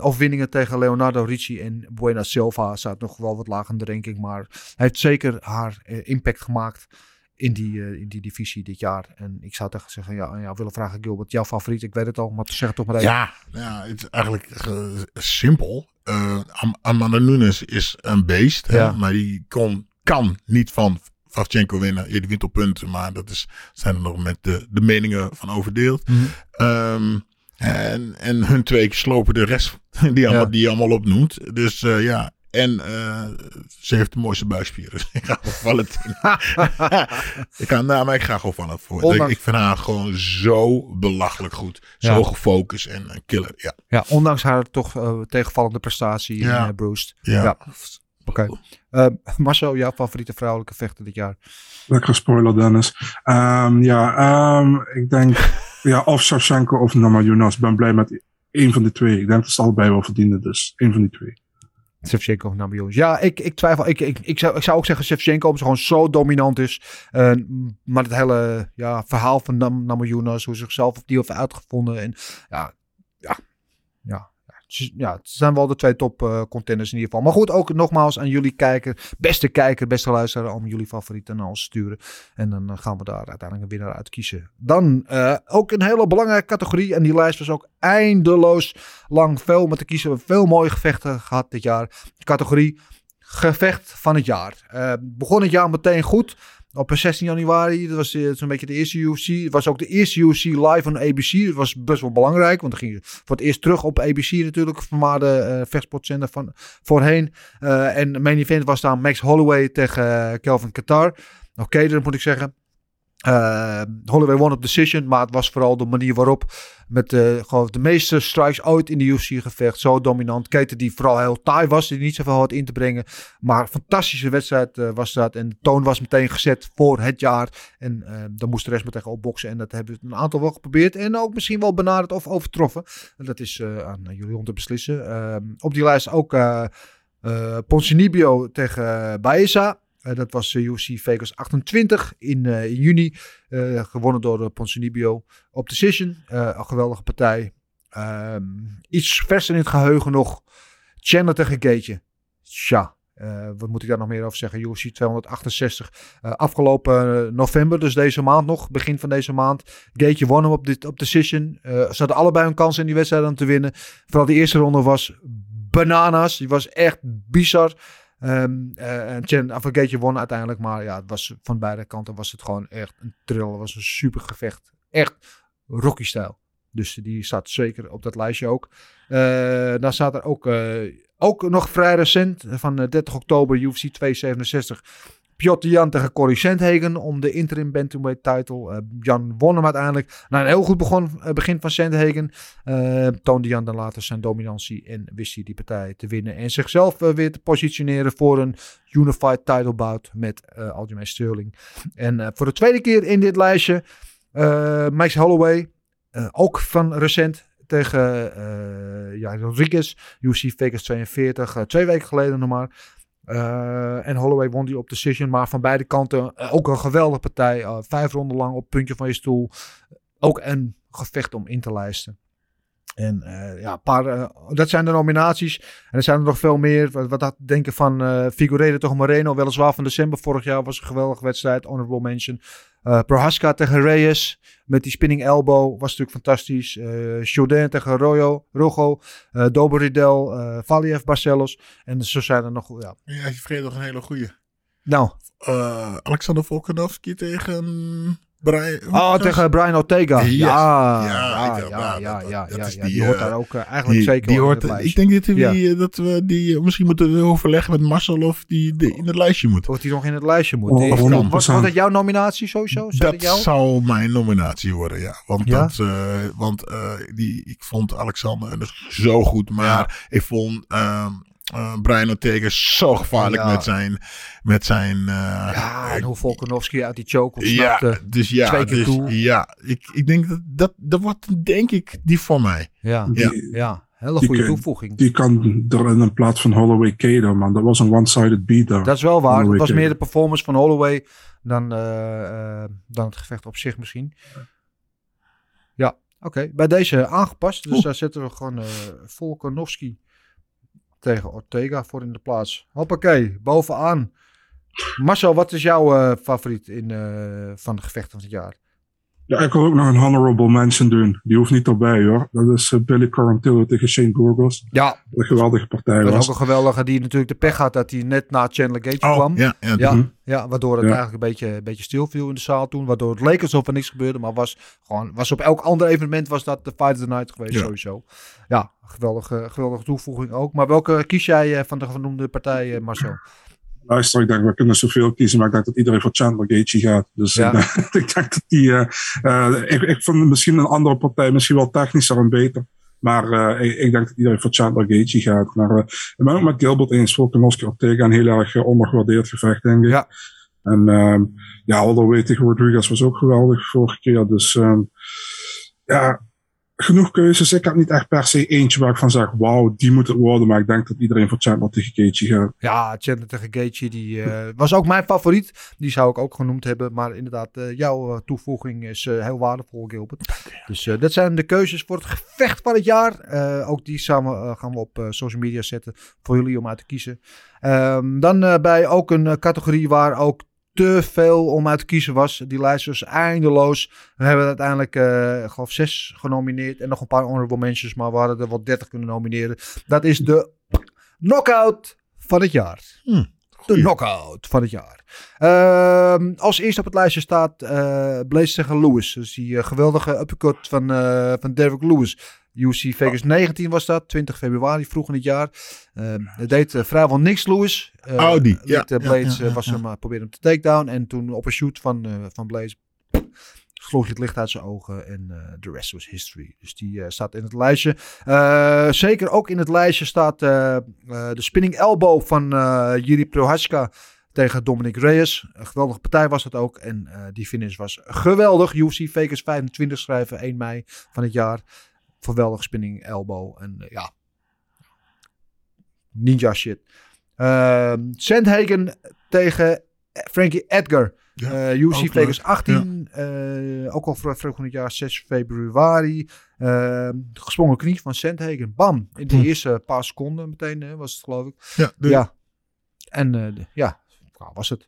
overwinningen tegen Leonardo Ricci en Buena Silva. Staat nog wel wat laag in de ranking, maar heeft zeker haar impact gemaakt in die divisie dit jaar. En ik zou tegen zeggen, willen vragen, Gilbert, jouw favoriet? Ik weet het al, maar zeg het toch maar even. Ja, het is eigenlijk simpel. Amanda Nunes is een beest, hè, maar die kan niet van Shevchenko winnen. Die wint op punten, maar dat zijn er nog met de meningen van overdeeld. En hun 2 slopen de rest die je allemaal opnoemt. Dus ze heeft de mooiste buikspieren. Ik ga op Valentina. Ik ga gewoon van het voor. Ik vind haar gewoon zo belachelijk goed. Zo gefocust en een killer. Ja. Ja, ondanks haar toch tegenvallende prestatie in Bruce. Ja. Oké. Marcel, jouw favoriete vrouwelijke vechter dit jaar? Lekker spoiler, Dennis. Ik denk of Shevchenko of Namajunas. Ik ben blij met één van de 2. Ik denk dat ze allebei wel verdienen, dus één van die 2. Shevchenko of Namajunas. Ja, ik twijfel. Ik zou ook zeggen Shevchenko, omdat ze gewoon zo dominant is. Maar het hele verhaal van Namajunas, hoe ze zichzelf of die heeft uitgevonden. En het zijn wel de 2 top contenders in ieder geval. Maar goed, ook nogmaals aan jullie kijker, beste luisteraar, om jullie favorieten naar ons te sturen. En dan gaan we daar uiteindelijk een winnaar uit kiezen. Dan ook een hele belangrijke categorie. En die lijst was ook eindeloos lang. Veel met te kiezen. We hebben veel mooie gevechten gehad dit jaar. De categorie gevecht van het jaar. Begon het jaar meteen goed. Op 16 januari, dat was zo'n beetje de eerste UFC. Het was ook de eerste UFC live van ABC. Dat was best wel belangrijk, want dan ging je voor het eerst terug op ABC natuurlijk. Maar de vechtsportzender van voorheen. En de main event was dan Max Holloway tegen Kelvin Kattar. Oké, dat moet ik zeggen. Holloway won op decision, maar het was vooral de manier waarop met gewoon de meeste strikes ooit in de UFC gevecht, zo dominant. Keter die vooral heel taai was, die niet zoveel had in te brengen, maar een fantastische wedstrijd was dat en de toon was meteen gezet voor het jaar en daar moest de rest maar tegen opboksen en dat hebben we een aantal wel geprobeerd en ook misschien wel benaderd of overtroffen. En dat is aan jullie om te beslissen. Op die lijst ook Ponzinibbio tegen Baeza. Dat was UFC Vegas 28 in juni. Gewonnen door Ponzinibbio op decision. Een geweldige partij. Iets vers in het geheugen nog. Chandler tegen Gaethje. Tja, wat moet ik daar nog meer over zeggen? UFC 268. Afgelopen november, dus deze maand nog. Begin van deze maand. Gaethje won hem op decision. Ze hadden allebei een kans in die wedstrijd aan te winnen. Vooral de eerste ronde was bananas. Die was echt bizar. Gaethje won uiteindelijk, maar het was van beide kanten was het gewoon echt een thrill. Het was een super gevecht, echt Rocky-stijl. Dus die staat zeker op dat lijstje ook. Dan staat er ook nog vrij recent van 30 oktober UFC 267. Piotr Jan tegen Corrie Sandhagen om de interim bantamweight title. Jan won hem uiteindelijk. Na een heel goed begin van Sandhagen toonde Jan dan later zijn dominantie en wist hij die partij te winnen. En zichzelf weer te positioneren voor een unified title bout met Aljamain Sterling. En voor de tweede keer in dit lijstje Max Holloway, ook van recent, tegen Rodriguez, UFC Vegas 42, 2 weken geleden nog maar. En Holloway won die op decision, maar van beide kanten ook een geweldige partij. 5 ronden lang op het puntje van je stoel. Ook een gevecht om in te lijsten. En dat zijn de nominaties. En er zijn er nog veel meer. Wat dat denken van Figueiredo tegen Moreno, weliswaar van december vorig jaar, was een geweldige wedstrijd. Honorable mention. Prohaska tegen Reyes met die spinning elbow was natuurlijk fantastisch. Jourdain tegen Rojo. Doberidel, Valiev, Barcelos. En zo zijn er nog. Ja, ja, je vergeet nog een hele goeie. Nou. Alexander Volkanovski tegen tegen Brian Ortega. Yes. Ja. Die hoort daar ook eigenlijk zeker die hoort, in het lijstje. Ik denk dat we die misschien moeten overleggen met Marcel of die in het lijstje moet. Of die nog in het lijstje moet. Was dat jouw nominatie sowieso? Dat zou mijn nominatie worden, ja. Ik vond Alexander zo goed, maar ik vond Brian Ortega zo gevaarlijk met zijn en hoe Volkanovski uit die choke ontsnapte. Ja, dus ja, 2 keer dus, toe. Ja, ik denk dat wordt denk ik die voor mij. Ja, hele goede toevoeging. Die kan er in plaats van Holloway Kado, man. Dat was een one-sided beatdown. Dat is wel waar. Het was meer de performance van Holloway dan het gevecht op zich misschien. Ja, oké. Bij deze aangepast. Dus daar zetten we gewoon Volkanovski tegen Ortega voor in de plaats. Hoppakee, bovenaan. Marcel, wat is jouw favoriet van de gevechten van het jaar? Ja, ik wil ook nog een honorable mention doen. Die hoeft niet erbij, hoor. Dat is Billy Corantillo tegen Shane Burgos. Ja. Een geweldige partij was. Dat is ook een geweldige, die natuurlijk de pech had dat hij net na Chandler Gate kwam. Waardoor het eigenlijk een beetje stil viel in de zaal toen. Waardoor het leek alsof er niks gebeurde. Maar was op elk ander evenement was dat de Fight of the Night geweest sowieso. Ja, geweldige toevoeging ook. Maar welke kies jij van de genoemde partijen, Marcel? Luister, ik denk, we kunnen zoveel kiezen, maar ik denk dat iedereen voor Chandler Gaethje gaat. Dus ik denk dat die... ik vond misschien een andere partij misschien wel technischer en beter. Maar ik denk dat iedereen voor Chandler Gaethje gaat. Maar ik ben ook met Gilbert eens. Volkanovski Ortega een heel erg ondergewaardeerd gevecht, denk ik. Ja. En Holloway tegen Rodriguez was ook geweldig vorige keer. Dus genoeg keuzes. Ik heb niet echt per se eentje waar ik van zeg, wauw, die moet het worden. Maar ik denk dat iedereen voor Chandler tegen Gaethje gaat. Ja, Chandler tegen Gaethje, die was ook mijn favoriet. Die zou ik ook genoemd hebben. Maar inderdaad, jouw toevoeging is heel waardevol, Gilbert. Dus dat zijn de keuzes voor het gevecht van het jaar. Ook die samen gaan we op social media zetten voor jullie om uit te kiezen. Dan bij ook een categorie waar ook te veel om uit te kiezen was. Die lijst was eindeloos. We hebben uiteindelijk, ik geloof 6 genomineerd. En nog een paar honorable mentions. Maar we hadden er wel 30 kunnen nomineren. Dat is de knockout van het jaar. De knockout van het jaar. Als eerste op het lijstje staat Blaze tegen Lewis. Dus die geweldige uppercut van Derrick Lewis. UFC Vegas 19 was dat, 20 februari, vroeg in het jaar. Het deed vrijwel niks, Lewis. Blades probeerde hem te takedown. En toen op een shoot van Blades sloeg hij het licht uit zijn ogen. En the rest was history. Dus die staat in het lijstje. Zeker ook in het lijstje staat de spinning elbow van Jiří Procházka tegen Dominic Reyes. Een geweldige partij was dat ook. En die finish was geweldig. UFC Vegas 25 schrijven, 1 mei van het jaar. Geweldig spinning elbow en ninja shit. Sandhagen tegen Frankie Edgar. UFC Vegas 18. Ook al vroeg in het jaar, 6 februari. Gesprongen knie van Sandhagen. Bam. In de eerste paar seconden meteen was het, geloof ik. Ja. En was het.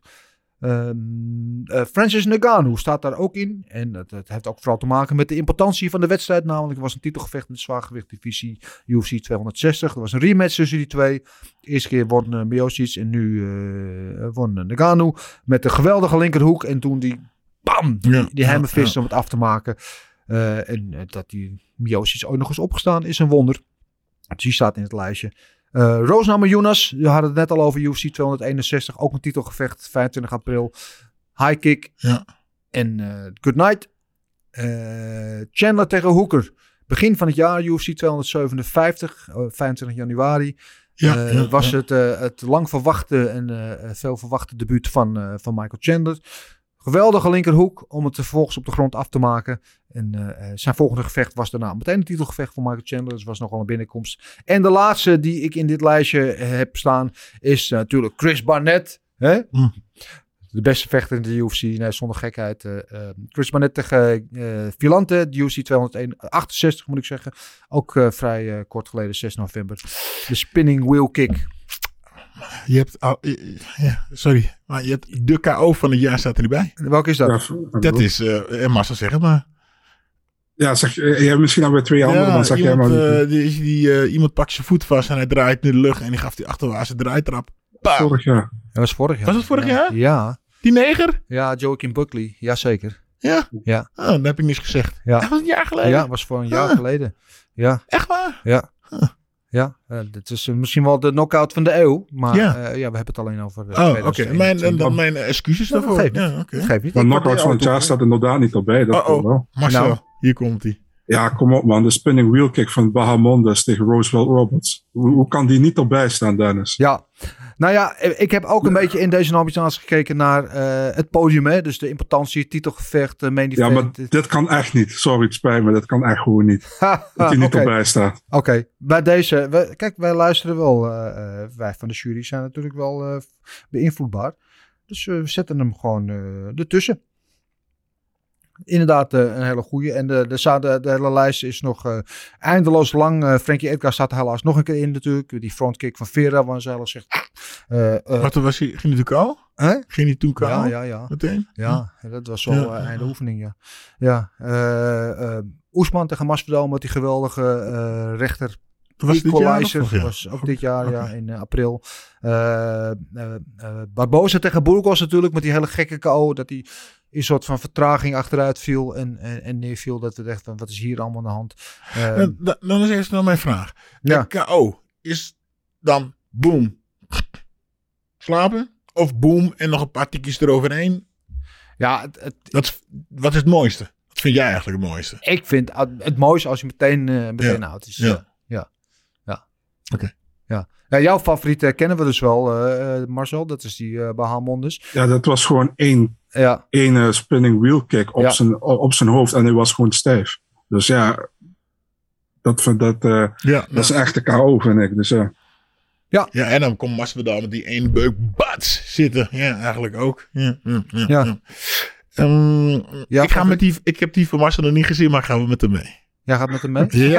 Francis Ngannou staat daar ook in. En dat heeft ook vooral te maken met de importantie van de wedstrijd. Namelijk, er was een titelgevecht in de zwaargewichtdivisie UFC 260. Er was een rematch tussen die twee. De eerste keer won Miocic en nu won Ngannou. Met de geweldige linkerhoek. En toen die hammerfist om het af te maken. En dat die Miocic ooit nog eens opgestaan is een wonder. Die staat in het lijstje. Rose Namajunas, we hadden het net al over UFC 261. Ook een titelgevecht, 25 april. High kick en good night. Chandler tegen Hooker. Begin van het jaar, UFC 257, 25 januari. Het lang verwachte en veel verwachte debuut van Michael Chandler. Geweldige linkerhoek om het vervolgens op de grond af te maken. En zijn volgende gevecht was daarna meteen het titelgevecht van Michael Chandler. Dus was nogal een binnenkomst. En de laatste die ik in dit lijstje heb staan is natuurlijk Chris Barnett. Hè? Mm. De beste vechter in de UFC, nee, zonder gekheid. Chris Barnett tegen Villante, de UFC 268 moet ik zeggen. Ook vrij kort geleden, 6 november. De spinning wheel kick. Je hebt, maar je hebt de KO van het jaar staat er niet bij. Welke is dat? Ja, dat is, Marcel zeg het maar. Ja, zeg, misschien al bij twee handen, dan zeg iemand, jij maar. Iemand pakt zijn voet vast en hij draait in de lucht en die gaf die achterwaartse draaitrap. Vorig jaar. Dat was vorig jaar. Was het vorig jaar? Ja. Die neger? Ja, Joaquin Buckley. Jazeker. Ja? Ja. Oh, dat heb ik niks gezegd. Ja. Dat was een jaar geleden. Ja, dat was voor een jaar geleden. Ja. Echt waar? Ja. Ja, dit is misschien wel de knockout van de eeuw. Maar we hebben het alleen over... oké. Mijn excuses daarvoor. Dat geeft niet. Maar knockout van het jaar staat er inderdaad niet op bij. Marcel, hier komt hij. Ja, kom op man. De spinning wheelkick van Bahamondes tegen Roosevelt Roberts. Hoe kan die niet erbij staan, Dennis? Ja. Nou ja, ik heb ook een beetje in deze nominaties gekeken naar het podium. Hè? Dus de importantie, titelgevecht, main event. Ja, maar dit kan echt niet. Sorry, het spijt me. Dat kan echt gewoon niet. Dat hij niet erbij staat. Oké. Bij deze. Wij luisteren wel. Wij van de jury zijn natuurlijk wel beïnvloedbaar. Dus we zetten hem gewoon ertussen. Inderdaad, een hele goeie. En de hele lijst is nog eindeloos lang. Frankie Edgar staat er helaas nog een keer in natuurlijk. Die frontkick van Vera, waar ze al zegt... ging die natuurlijk al? Huh? Ging die toen al? Ja. Meteen? Ja, dat was zo einde oefening, ja. Oesman tegen Masvidal met die geweldige rechter. Was Equalizer dit jaar was ook dit jaar, in april. Barbosa tegen Burgos natuurlijk, met die hele gekke KO. Dat hij een soort van vertraging achteruit viel en neerviel. Dat we dachten, wat is hier allemaal aan de hand? Dan is eerst nog mijn vraag. De KO is dan boom slapen? Of boom en nog een paar tikjes eroverheen? Ja, wat is het mooiste? Wat vind jij eigenlijk het mooiste? Ik vind het mooiste als je meteen houdt. Dus, Oké. Ja. Ja, jouw favoriet kennen we dus wel, Marcel. Dat is die Bahamondes. Ja, dat was gewoon één spinning wheel kick op zijn hoofd. En hij was gewoon stijf. Dus ja, dat is echt de KO, vind ik. Dus, ja, en dan komt Masvidal met die één beuk bats zitten. Ja, eigenlijk ook. Ja. Ik heb die van Marcel nog niet gezien, maar gaan we met hem mee. Jij gaat met hem mee?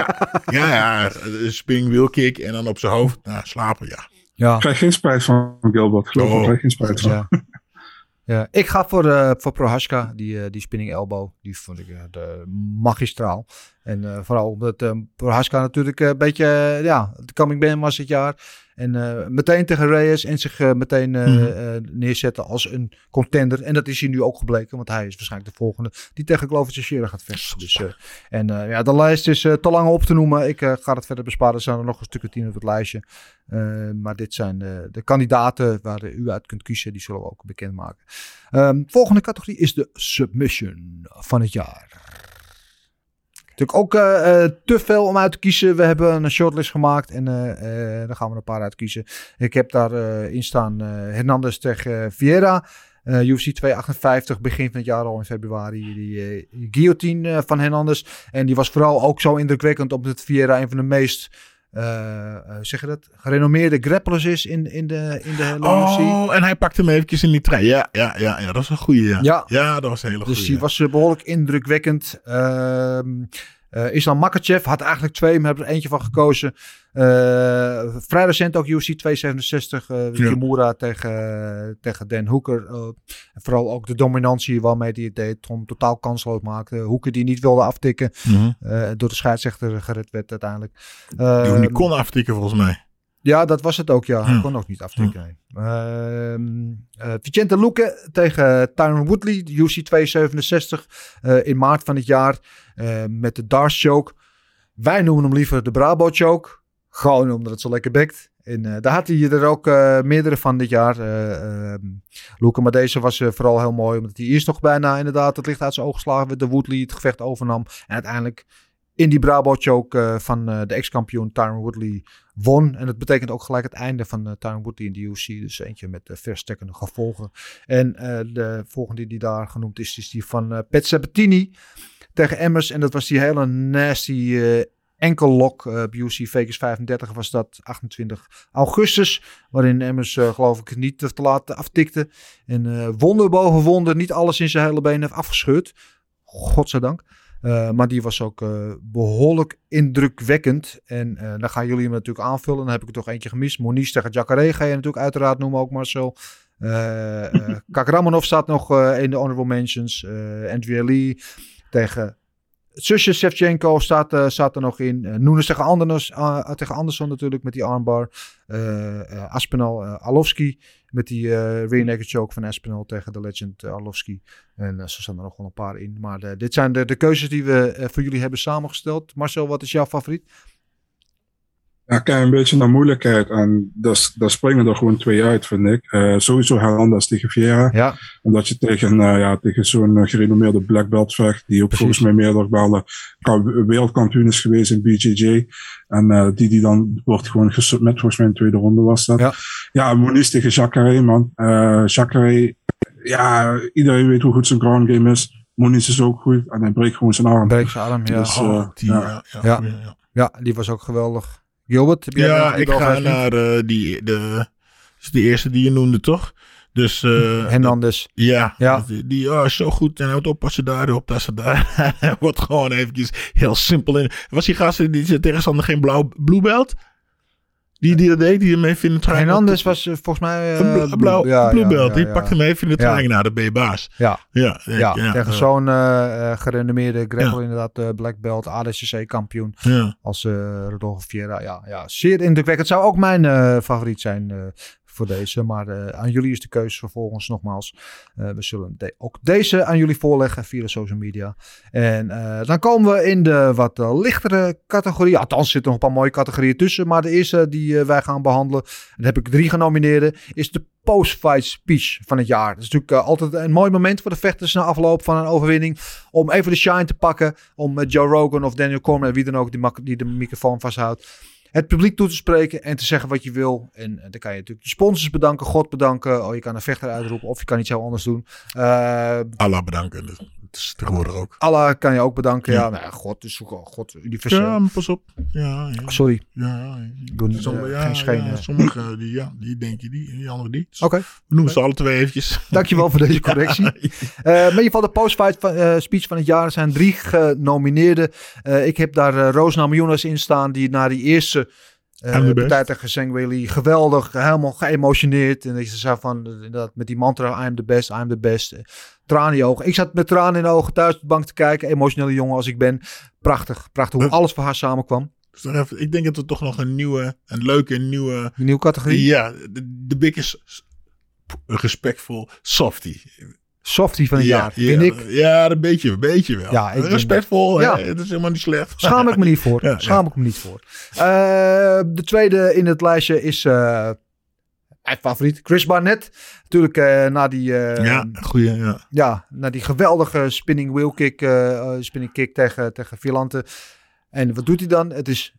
Ja. Spinning wheel kick en dan op zijn hoofd slapen, ja. Ik krijg geen spijt van Gilbert. Ik krijg geen spijt van. Ja. Ik ga voor Prohaska, die spinning elbow. Die vond ik magistraal. En vooral omdat Prohaska natuurlijk een beetje... de coming band was dit jaar. En meteen tegen Reyes en zich neerzetten als een contender. En dat is hij nu ook gebleken, want hij is waarschijnlijk de volgende die tegen Glover Teixeira gaat vechten. Dus, de lijst is te lang op te noemen. Ik ga het verder besparen. Er zijn er nog een stuk of 10 op het lijstje. Maar dit zijn de kandidaten waar u uit kunt kiezen. Die zullen we ook bekendmaken. Volgende categorie is de submission van het jaar. Natuurlijk ook te veel om uit te kiezen. We hebben een shortlist gemaakt en daar gaan we een paar uit kiezen. Ik heb daarin staan Hernandez tegen Vieira. UFC 258, begin van het jaar al in februari. Die guillotine van Hernandez. En die was vooral ook zo indrukwekkend omdat Vieira een van de meest... gerenommeerde grapplers is in de hele UFC. En hij pakte hem eventjes in die trein. Ja, dat was een goeie. Ja, dat was een hele goeie. Dus die was behoorlijk indrukwekkend. Islam Makhachev had eigenlijk twee, maar hebben er eentje van gekozen. Vrij recent ook UFC 267. Kimura tegen Dan Hooker. En vooral ook de dominantie waarmee hij het deed. Tom totaal kansloos maakte. Hooker die niet wilde aftikken. Mm-hmm. Door de scheidsrechter gered werd uiteindelijk. Die kon aftikken volgens mij. Ja, dat was het ook. Ja, hij kon ook niet aftikken. Vicente Luque tegen Tyron Woodley. UFC 267 in maart van het jaar. Met de Darce choke. Wij noemen hem liever de Brabo choke. Gewoon omdat het zo lekker bekt. En daar had hij er ook meerdere van dit jaar, Luca. Maar deze was vooral heel mooi, omdat hij eerst nog bijna inderdaad het licht uit zijn ogen geslagen werd. De Woodley het gevecht overnam. En uiteindelijk in die Brabo-choke van de ex-kampioen Tyron Woodley won. En dat betekent ook gelijk het einde van Tyron Woodley in de UFC. Dus eentje met verstrekkende gevolgen. En de volgende die daar genoemd is, is die van Pat Sabatini tegen Emmers. En dat was die hele nasty enkel lock. UFC Vegas 35 was dat, 28 augustus. Waarin Emmers geloof ik niet te laat aftikte. En wonder boven wonder, niet alles in zijn hele been heeft afgescheurd. Godzijdank. Maar die was ook behoorlijk indrukwekkend. En dan gaan jullie hem natuurlijk aanvullen. Dan heb ik er toch eentje gemist. Moniz tegen Jacare ga je natuurlijk uiteraard noemen ook, Marcel. Kakramanov staat nog in de honorable mentions. Andrea Lee tegen het zusje Shevchenko staat er nog in. Nunes tegen Anderson natuurlijk met die armbar. Aspinall Arlovski met die rear naked choke van Aspinall tegen de legend Arlovski. En zo staan er nog wel een paar in. Maar dit zijn de keuzes die we voor jullie hebben samengesteld. Marcel, wat is jouw favoriet? Ja, kijk een beetje naar moeilijkheid. En daar springen er gewoon twee uit, vind ik. Sowieso Hernandez tegen Vieira. Ja. Omdat je tegen zo'n gerenommeerde black belt vecht. Die ook volgens mij meerdere malen wereldkampioen is geweest in BJJ. En die dan wordt gewoon gesubmit. Volgens mij in de tweede ronde was dat. Ja Moniz tegen Jacare, man. Jacare, ja, iedereen weet hoe goed zijn ground game is. Moniz is ook goed. En hij breekt gewoon zijn arm. Ja. Dus, die was ook geweldig. Gilbert, heb jij ik ga naar de eerste die je noemde, toch? Dus, Hernandez. Die zo goed. En houdt oppassen daarop, dat ze daar. Wordt gewoon eventjes heel simpel in. Was die gast die zijn tegenstander geen blue belt? Die dat deed, die ermee even in de trein. Hernandez was volgens mij blue belt. Die pakte hem even in de trein naar de B-baas. Tegen zo'n gerenommeerde Grapple inderdaad, black belt, ADCC kampioen. Ja. Als Rodolfo Vieira. Ja, zeer indrukwekkend. Het zou ook mijn favoriet zijn voor deze. Maar aan jullie is de keuze vervolgens nogmaals. We zullen ook deze aan jullie voorleggen via de social media. En dan komen we in de wat lichtere categorie. Althans, er zitten nog een paar mooie categorieën tussen. Maar de eerste die wij gaan behandelen, daar heb ik 3 genomineerden, is de post-fight speech van het jaar. Dat is natuurlijk altijd een mooi moment voor de vechters na afloop van een overwinning. Om even de shine te pakken. Om met Joe Rogan of Daniel Cormier, wie dan ook, die de microfoon vasthoudt. Het publiek toe te spreken en te zeggen wat je wil. En dan kan je natuurlijk je sponsors bedanken, God bedanken. Oh, je kan een vechter uitroepen of je kan iets heel anders doen. Allah bedanken. Dat is tegenwoordig ook. Allah kan je ook bedanken. Ja, God is ook God universeel. Ja, pas op. Ja. Sorry. Sommige die denk je die andere die. Dus oké. We noemen ze alle twee eventjes. Dankjewel voor deze correctie. In ieder geval de post-fight speech van het jaar. Er zijn 3 genomineerden. Ik heb daar Rose Namajunas in staan die na die eerste partij tegen Zhang Weili geweldig, helemaal geëmotioneerd. En dat je zei van, inderdaad, met die mantra, I am the best, I am the best. Tranen in je ogen. Ik zat met tranen in de ogen thuis op de bank te kijken. Emotionele jongen als ik ben. Prachtig hoe alles voor haar samenkwam. Ik denk dat we toch nog een nieuwe categorie. Ja, de biggest respectful softie van het jaar, vind ik. Ja, een beetje wel. Ja, respectvol, het is helemaal niet slecht. Schaam ik me niet voor. De tweede in het lijstje is mijn favoriet, Chris Barnett. Natuurlijk na die na die geweldige spinning wheel kick, tegen Vierlante. En wat doet hij dan? Het is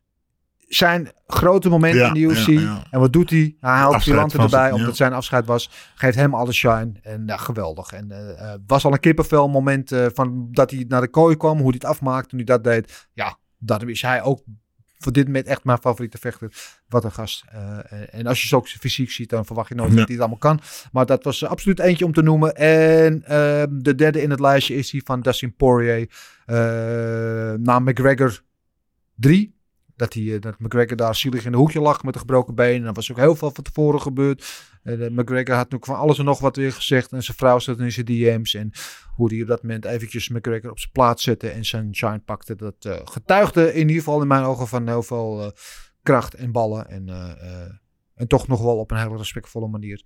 zijn grote moment in de UFC. En wat doet hij? Hij haalt Vierlante erbij, omdat zijn afscheid was. Geeft hem alle shine. En geweldig. En was al een kippenvel moment van dat hij naar de kooi kwam. Hoe hij het afmaakte, toen hij dat deed. Ja, daarom is hij ook voor dit moment echt mijn favoriete vechter. Wat een gast. En als je zo ook zijn fysiek ziet, dan verwacht je nooit dat hij het allemaal kan. Maar dat was absoluut eentje om te noemen. En de derde in het lijstje is die van Dustin Poirier. Na McGregor 3. Dat McGregor daar zielig in de hoekje lag met een gebroken been. En dat was ook heel veel van tevoren gebeurd. McGregor had natuurlijk van alles en nog wat weer gezegd. En zijn vrouw zat in zijn DM's. En hoe hij op dat moment eventjes McGregor op zijn plaats zette en zijn shine pakte. Dat getuigde in ieder geval in mijn ogen van heel veel kracht en ballen. En toch nog wel op een hele respectvolle manier.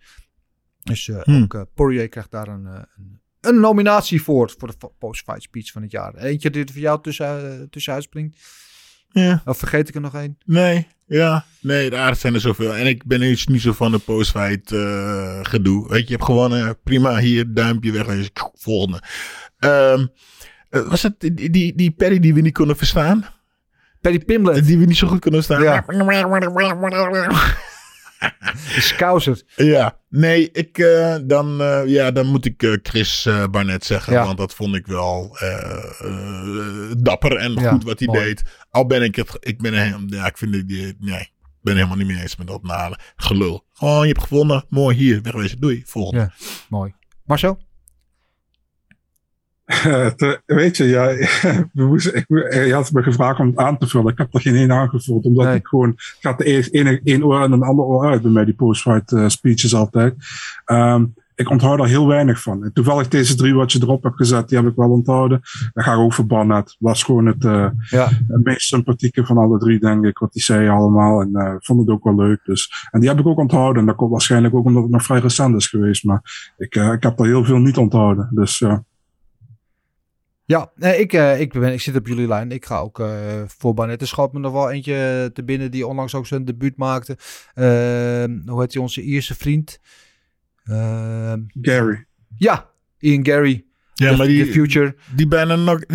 Dus ook Poirier krijgt daar een nominatie voor de post-fight speech van het jaar. Eentje die er voor jou tussenuit springt. Ja. Of vergeet ik er nog één? Nee. Ja, nee, daar zijn er zoveel. En ik ben eens niet zo van de postfight gedoe. Weet je, je hebt gewonnen. Prima, hier, duimpje weg. Dus, volgende. Was het die Perry die we niet konden verstaan? Perry Pimblett. Die we niet zo goed konden verstaan. Ja. Scousers. Ja, nee, ik dan moet ik Chris Barnett zeggen, ja. Want dat vond ik wel dapper en ja, goed wat hij deed. Al ben ik het, ik ben helemaal niet meer eens met dat nalen gelul. Gewoon, je hebt gewonnen, mooi hier, wegwezen, doei, volgende. Ja, mooi. Marcel? Weet je, ja, je had me gevraagd om het aan te vullen. Ik heb er geen één aangevuld, omdat ik gewoon... Het gaat de één oor en een ander oor uit bij mij, die post-fight speeches altijd. Ik onthoud daar heel weinig van. En toevallig deze 3 wat je erop hebt gezet, die heb ik wel onthouden. Daar ga ik ook verbannen. Het was gewoon het meest sympathieke van alle 3, denk ik, wat die zei allemaal. En ik vond het ook wel leuk. Dus. En die heb ik ook onthouden. En dat komt waarschijnlijk ook omdat het nog vrij recent is geweest. Maar ik heb daar heel veel niet onthouden. Dus ja... Ja, nee, ik zit op jullie lijn. Ik ga ook voor Barnett. Er schoot me nog wel eentje te binnen die onlangs ook zijn debuut maakte. Hoe heet hij, onze Ierse vriend? Gary. Ja, Ian Gary. Ja, maar die Future. Die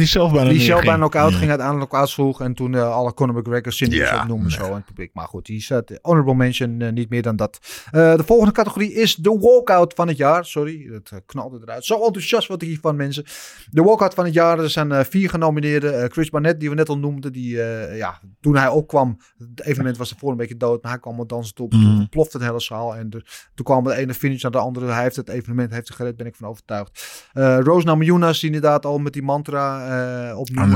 zelf bijna knock-out ging, uiteindelijk knock-out sloeg. En toen alle Conor McGregor syndicate noemen zo in het publiek. Maar goed, die zat honorable mention niet meer dan dat. De volgende categorie is de walkout van het jaar. Sorry, dat knalde eruit. Zo enthousiast wat ik hiervan, mensen. De walkout van het jaar. Er zijn 4 genomineerden. Chris Barnett, die we net al noemden. Die, toen hij opkwam, het evenement was ervoor een beetje dood. Maar hij kwam al dansen op. Toen plofte het hele zaal. En toen kwam de ene finish naar de andere. Hij heeft het evenement gered, ben ik van overtuigd. Rose Namajunas, inderdaad al met die mantra opnieuw. I'm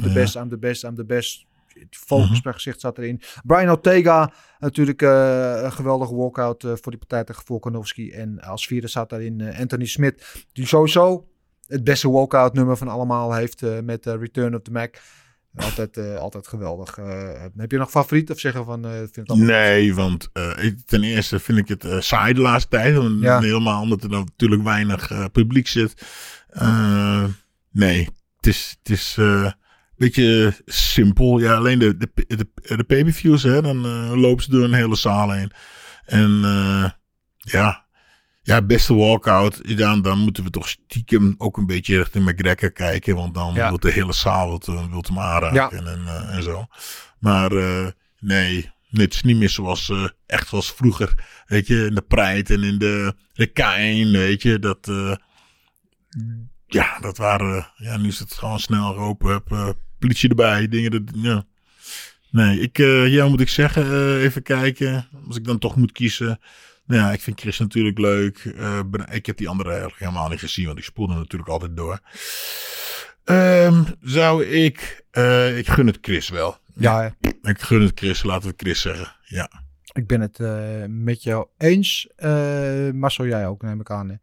the best. Het focus per gezicht zat erin. Brian Ortega, natuurlijk een geweldige walkout voor die partij tegen Volkanovski. En als vierde zat daarin Anthony Smith, die sowieso het beste walkout nummer van allemaal heeft met Return of the Mac. Altijd geweldig. Heb je nog favoriet of zeggen van... Nee, want ten eerste vind ik het saai de laatste tijd. Helemaal omdat er natuurlijk weinig publiek zit. Nee, het is een beetje simpel. Ja, alleen de pay-per-views, hè, dan lopen ze door een hele zaal heen. En beste walkout. Dan moeten we toch stiekem ook een beetje richting McGregor kijken. Want dan wil de hele zaal wilt hem aanraken en zo. Maar het is niet meer zoals echt zoals vroeger. Weet je, in de Pride en in de Kain, weet je, dat... dat waren... Ja, nu is het gewoon snel ropen. Heb politie erbij, dingen... Nee, moet ik zeggen? Even kijken. Als ik dan toch moet kiezen... Ja, ik vind Chris natuurlijk leuk. Ik heb die andere eigenlijk helemaal niet gezien, want ik spoelde natuurlijk altijd door. Ik gun het Chris wel. Ja, hè? Ik gun het Chris, laten we Chris zeggen. Ja. Ik ben het met jou eens. Marcel, jij ook, neem ik aan. Hè?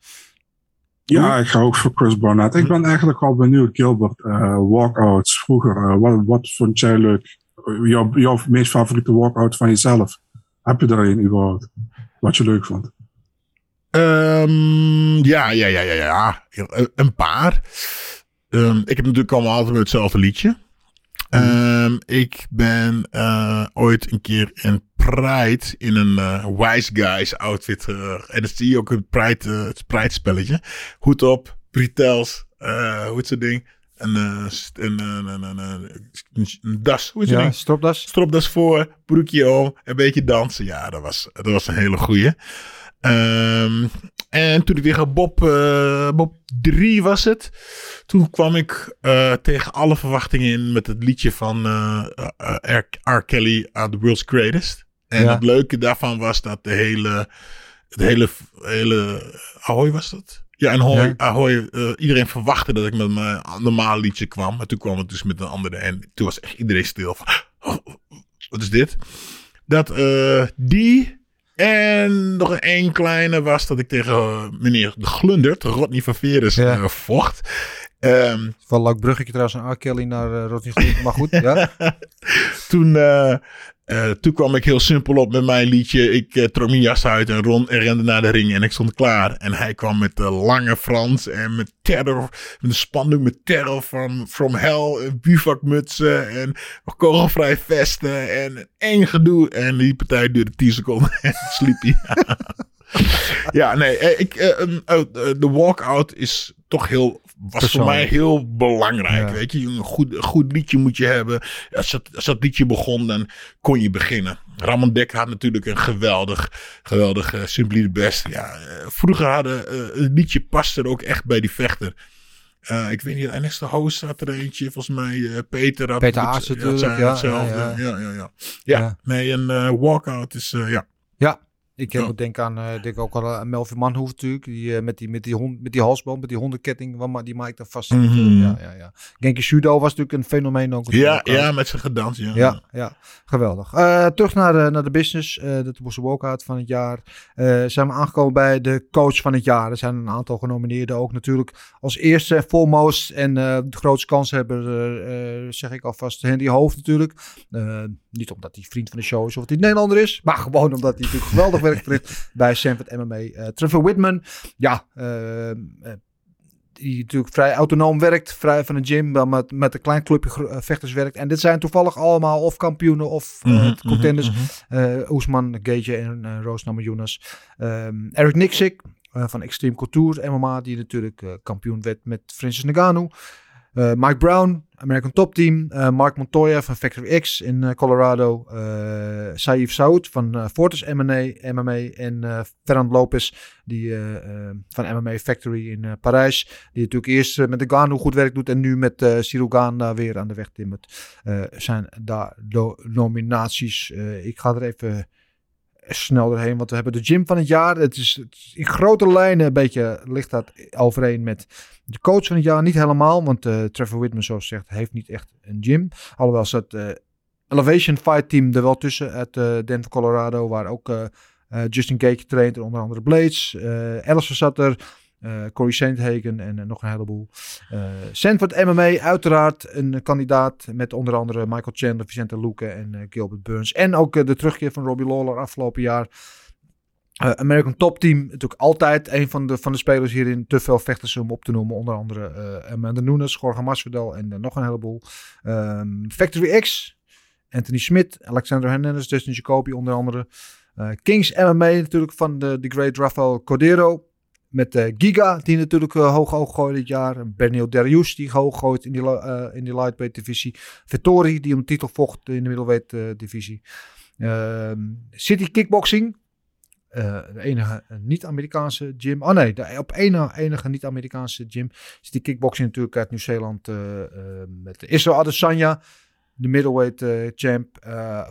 Ja, ik ga ook voor Chris Barnett. Ik ben eigenlijk al benieuwd, Gilbert. Walkouts vroeger. Wat vond jij leuk? Jouw meest favoriete walkout van jezelf? Heb je er een überhaupt? Wat je leuk vond? Ja. Een paar. Ik heb natuurlijk allemaal altijd hetzelfde liedje. Ik ben ooit een keer in Pride in een Wise Guys outfit. En dat zie je ook in het Pride spelletje. Hoed op, bretels, hoe heet zo'n ding? Een das. Hoe is het? Ja, stropdas. Stropdas voor, broekje om, een beetje dansen. Ja, dat was een hele goeie. En toen ik weer aan Bob 3 was het. Toen kwam ik tegen alle verwachtingen in met het liedje van R. Kelly aan The World's Greatest. En het leuke daarvan was dat het hele Ahoy was dat? Ja, en Ahoy, iedereen verwachtte dat ik met mijn normale liedje kwam. Maar toen kwam het dus met een andere. En toen was echt iedereen stil van... Oh, wat is dit? Die... En nog een kleine was dat ik tegen meneer de Glundert, Rodney van Veres, vocht. Wel leuk bruggetje trouwens, een R. Kelly naar Rodney Glundert, maar goed. Ja. Toen Toen kwam ik heel simpel op met mijn liedje. Ik trok mijn jas uit en rende naar de ring en ik stond klaar. En hij kwam met lange Frans en met terror, met een spandoek met terror from hell, bivakmutsen en kogelvrij vesten en een eng gedoe. En die partij duurde 10 seconden en sliep hij. Ja, nee, de walkout is toch heel... was voor mij heel belangrijk, ja. Weet je. Een goed liedje moet je hebben. Als dat liedje begon, dan kon je beginnen. Ramon Dek had natuurlijk een geweldig Simply the Best. Ja, vroeger het liedje past er ook echt bij die vechter. Ik weet niet, NS de Host had er eentje. Volgens mij Peter had Peter Aarts natuurlijk. Ja, hetzelfde. Ja. Nee, een walkout is, ja. Ja. Ik moet denken aan Melvin Manhoef natuurlijk, met die halsband, met die hondenketting, waar die Mike daar vast zit. Ja. Genki Shudo was natuurlijk een fenomeen ook. Ja, met zijn gedans. Ja. Geweldig. Terug naar de business. Dat was de walkout van het jaar. Zijn we aangekomen bij de coach van het jaar. Er zijn een aantal genomineerden ook natuurlijk. Als eerste en foremost en de grootste kanshebber, zeg ik alvast, Henry Hooft natuurlijk. Niet omdat hij vriend van de show is of dat hij Nederlander is, maar gewoon omdat hij natuurlijk geweldig werk verricht bij Sanford MMA. Trevor Whitman, die natuurlijk vrij autonoom werkt, vrij van een gym, maar met een klein clubje vechters werkt. En dit zijn toevallig allemaal of kampioenen of contenders. Oesman, Gage en Rose Namajunas. Eric Nixik van Extreme Couture MMA, die natuurlijk kampioen werd met Francis Ngannou. Mike Brown, American Top Team. Mark Montoya van Factory X in Colorado. Saif Saud van Fortis MMA. En Ferran Lopez van MMA Factory in Parijs. Die natuurlijk eerst met de Ngannou goed werk doet. En nu met Ciro Gane daar weer aan de weg timmert. Zijn daar nominaties. Ik ga er even snel doorheen. Want we hebben de gym van het jaar. Het is in grote lijnen een beetje ligt dat overeen met de coach van het jaar. Niet helemaal. Want Trevor Whitman, zoals gezegd, heeft niet echt een gym. Alhoewel zat het Elevation Fight Team er wel tussen uit Denver, Colorado. Waar ook Justin Gage traint. En onder andere Blades. Ellison zat er. Corrie Sandhagen en nog een heleboel. Sanford MMA, uiteraard een kandidaat met onder andere Michael Chandler, Vicente Luque en Gilbert Burns. En ook de terugkeer van Robbie Lawler afgelopen jaar. American Top Team, natuurlijk altijd een van de spelers hierin. Te veel vechters om op te noemen. Onder andere Amanda Nunes, Jorge Masvidal en nog een heleboel. Factory X, Anthony Smith, Alexander Hernandez, Dustin Jacoby onder andere. Kings MMA natuurlijk van de great Rafael Cordero. Met Giga, die natuurlijk hoog gooit dit jaar. Benil Dariush, die hoog gooit in die lightweight divisie. Vettori, die om de titel vocht in de middleweight divisie. City Kickboxing. De enige niet-Amerikaanse gym. Oh nee, enige niet-Amerikaanse gym. City Kickboxing natuurlijk uit Nieuw-Zeeland. Met Israel Adesanya, de middleweight champ.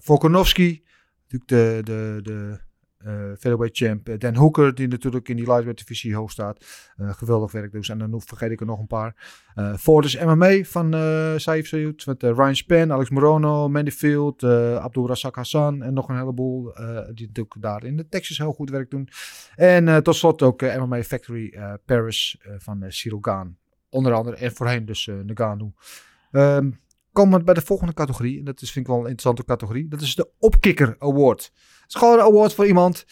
Volkanovski, natuurlijk de featherweight champ. Dan Hooker, die natuurlijk in die lightweight divisie hoog staat. Geweldig werk dus. En dan vergeet ik er nog een paar. Fortis MMA van Saif Saud. Met Ryan Spann, Alex Morono, Mandy Field, Abdul Razak Hassan. En nog een heleboel die natuurlijk daar in de Texas heel goed werk doen. En tot slot ook MMA Factory Paris van Ciro Gane. Onder andere. En voorheen dus Ngannou. Komen we bij de volgende categorie. En dat is, vind ik wel een interessante categorie. Dat is de Opkikker Award. Het is gewoon een award voor iemand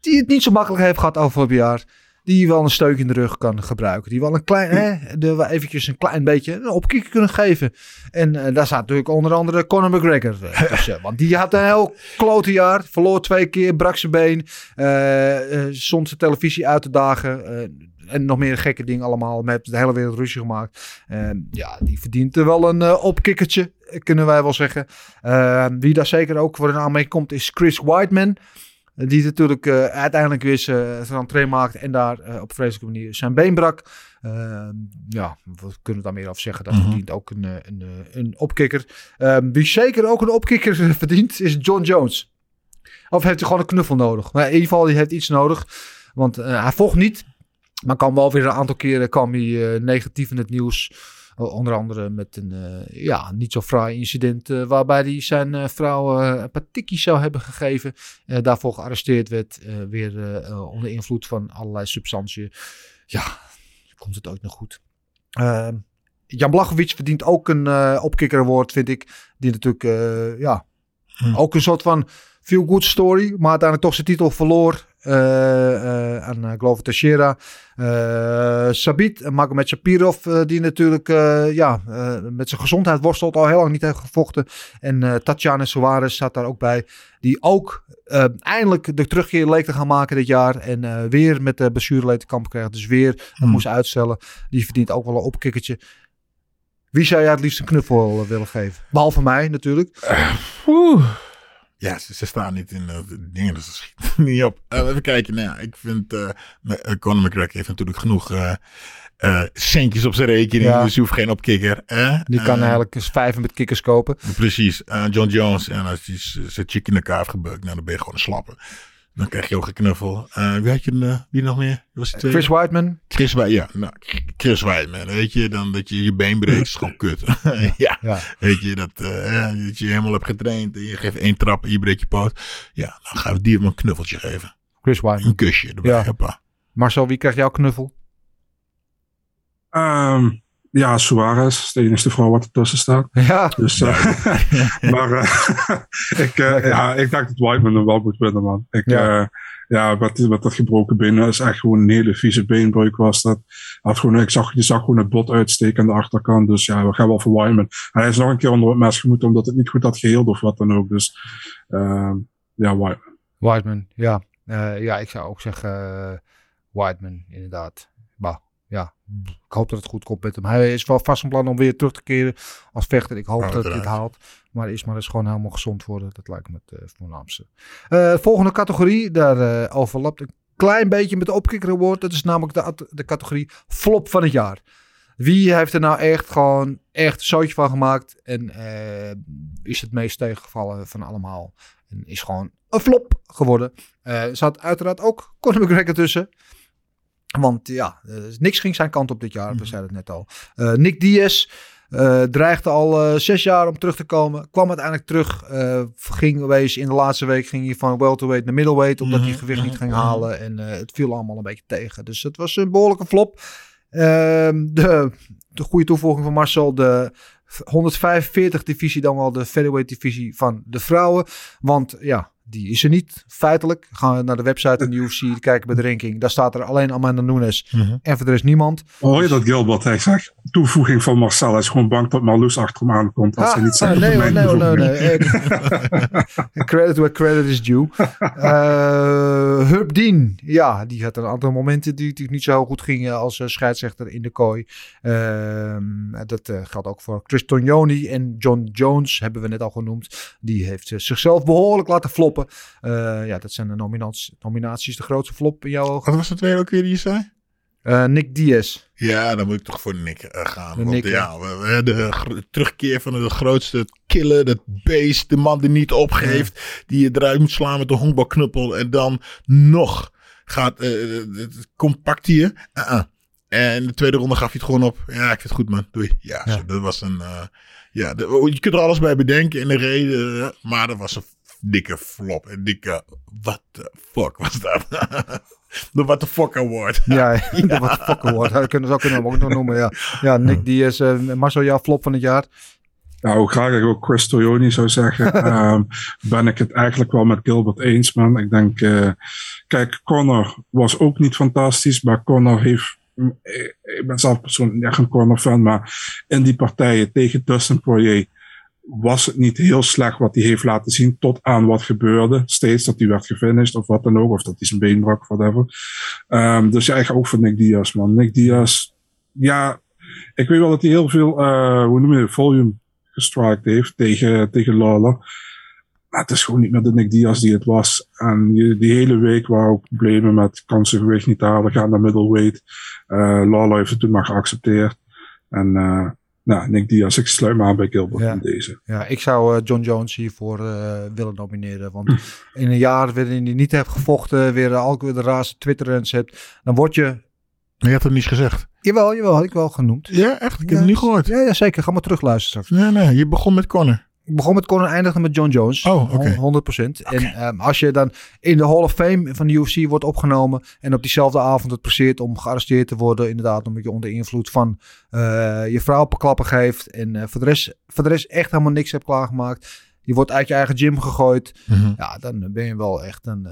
die het niet zo makkelijk heeft gehad afgelopen jaar. Die wel een steuk in de rug kan gebruiken. Die wel een opkikker kunnen geven. En daar staat natuurlijk onder andere Conor McGregor tussen. Want die had een heel klote jaar. Verloor 2 keer, brak zijn been. Zond zijn televisie uit te dagen. En nog meer gekke dingen allemaal. Met de hele wereld ruzie gemaakt. Die verdient er wel een opkikkertje, kunnen wij wel zeggen. Wie daar zeker ook voor een aanmerking komt, is Chris Weidman. Die natuurlijk uiteindelijk weer zijn entree maakt. En daar op vreselijke manier zijn been brak. We kunnen daar meer over zeggen. Dat verdient ook een opkikker. Wie zeker ook een opkikker verdient, is Jon Jones. Of heeft hij gewoon een knuffel nodig? Maar in ieder geval, hij heeft iets nodig. Want hij vocht niet. Maar kan wel weer een aantal keren kwam hij negatief in het nieuws. Onder andere met een niet zo fraai incident waarbij hij zijn vrouw een paar tikkies zou hebben gegeven. Daarvoor gearresteerd werd. Weer onder invloed van allerlei substantiën. Ja, komt het ooit nog goed. Jan Blachowicz verdient ook een opkikker award, vind ik. Die natuurlijk Ook een soort van feel-good story. Maar uiteindelijk toch zijn titel verloor aan Glover Teixeira. Sabit, Magomed Shapirov, die natuurlijk met zijn gezondheid worstelt, al heel lang niet heeft gevochten. En Tatiana Suarez zat daar ook bij. Die ook eindelijk de terugkeer leek te gaan maken dit jaar. En weer met de blessureleed te kampen kreeg. Dus weer moest uitstellen. Die verdient ook wel een opkikkertje. Wie zou jij het liefst een knuffel willen geven? Behalve mij natuurlijk. Ja, ze staan niet in de dingen, dus ze schieten niet op. Even kijken, nou ja, ik vind... Conor McGregor heeft natuurlijk genoeg centjes op zijn rekening, dus je hoeft geen opkikker. Die kan eigenlijk eens 5 met kikkers kopen. Precies, John Jones. En als hij zijn chick in elkaar heeft gebeukt, nou, dan ben je gewoon een slapper. Dan krijg je ook een knuffel. Wie had je wie nog meer? Was het Chris Weidman. Chris Weidman. Weet je, dan dat je been breekt is gewoon kut. Ja. Weet je, dat je helemaal hebt getraind. En je geeft 1 trap en je breekt je poot. Ja, dan gaan we die hem een knuffeltje geven. Chris Weidman. Een kusje. Marcel, wie krijgt jouw knuffel? Suarez, de enige vrouw wat ertussen staat. Ja. Dus, ik dacht dat Whiteman hem wel moet winnen, man. Wat dat gebroken been is echt gewoon een hele vieze beenbreuk was dat. Je zag gewoon het bot uitsteken aan de achterkant. Dus ja, we gaan wel voor Whiteman. Hij is nog een keer onder het mes gemoeten omdat het niet goed had geheeld of wat dan ook. Dus Whiteman. Whiteman, ja. Ik zou ook zeggen Whiteman, inderdaad. Bah. Ja, ik hoop dat het goed komt met hem. Hij is wel vast van plan om weer terug te keren als vechter. Ik hoop dat hij het haalt. Maar Ismael is gewoon helemaal gezond worden. Dat lijkt me het voornaamste. Volgende categorie, daar overlapt een klein beetje met de opkikker award. Dat is namelijk de categorie flop van het jaar. Wie heeft er nou echt een zootje van gemaakt? En is het meest tegengevallen van allemaal? En is gewoon een flop geworden. Zat uiteraard ook Conor McGregor tussen. Want ja, niks ging zijn kant op dit jaar. We zeiden het net al. Nick Diaz dreigde al 6 jaar om terug te komen. Kwam uiteindelijk terug. In de laatste week ging hij van welterweight naar middleweight. Omdat hij gewicht niet ging halen. En het viel allemaal een beetje tegen. Dus het was een behoorlijke flop. De goede toevoeging van Marcel. De 145 divisie, dan wel de featherweight divisie van de vrouwen. Want ja... Die is er niet, feitelijk. Gaan we naar de website van de UFC, kijken bij de ranking. Daar staat er alleen Amanda Nunes en verder is niemand. Hoor je dat Gilbert, hij zegt? Toevoeging van Marcel, hij is gewoon bang dat Marloes achter hem aankomt. Als hij niet zegt, nee. Credit where credit is due. Herb Dean, ja, die had een aantal momenten die natuurlijk niet zo goed gingen als scheidsrechter in de kooi. Dat geldt ook voor Chris Tognoni en John Jones, hebben we net al genoemd. Die heeft zichzelf behoorlijk laten floppen. Dat zijn de nominaties. De grootste flop in jouw ogen. Wat was de tweede ook weer die je zei? Nick Diaz. Ja, dan moet ik toch voor Nick gaan. De terugkeer van de grootste killer, dat beest, de man die niet opgeeft, die je eruit moet slaan met een honkbalknuppel en dan nog gaat compact hier. En de tweede ronde gaf je het gewoon op. Ja, ik vind het goed, man. Doei. Ja. Zo, dat was een... je kunt er alles bij bedenken en de reden, maar dat was een dikke flop. En dikke... What the fuck was dat? De What the fuck award. De What the fuck award. Dat kunnen we ook nog noemen, ja. Ja, Nick Diaz. Marcel, jouw flop van het jaar? Nou, hoe graag ik ook Chris Tognoni zou zeggen. Ben ik het eigenlijk wel met Gilbert eens, man. Ik denk... kijk, Conor was ook niet fantastisch. Maar Conor heeft... Ik ben zelf persoonlijk echt een Conor-fan. Maar in die partijen tegen Dustin Poirier... was het niet heel slecht wat hij heeft laten zien tot aan wat gebeurde. Steeds dat hij werd gefinished of wat dan ook. Of dat hij zijn been brak, whatever. Dus ja, ik ga ook voor Nick Diaz, man. Nick Diaz, ja, ik weet wel dat hij heel veel, volume gestrikt heeft tegen Lawler. Maar het is gewoon niet meer de Nick Diaz die het was. En die hele week waren ook problemen met kan zijn gewicht niet halen, gaan naar middleweight. Lawler heeft het toen maar geaccepteerd. En... Nick Diaz, ik sluit me aan bij Gilbert in deze. Ja, ik zou John Jones hiervoor willen nomineren. Want in een jaar waarin hij niet heeft gevochten, weer alweer de raarste Twitterens hebt, dan word je... Maar je hebt het niet gezegd. Jawel, had ik wel genoemd. Ja, echt? Ik heb het niet gehoord. Ja, zeker. Ga maar terugluisteren. Nee, je begon met Conor. Ik begon met Conor, eindigde met John Jones. Oh, oké. 100%. En als je dan in de Hall of Fame van de UFC wordt opgenomen... en op diezelfde avond het passeert om gearresteerd te worden... inderdaad, omdat je onder invloed van je vrouw op klappen geeft... en voor de rest echt helemaal niks hebt klaargemaakt... Je wordt uit je eigen gym gegooid. Mm-hmm. Ja, dan ben je wel echt een...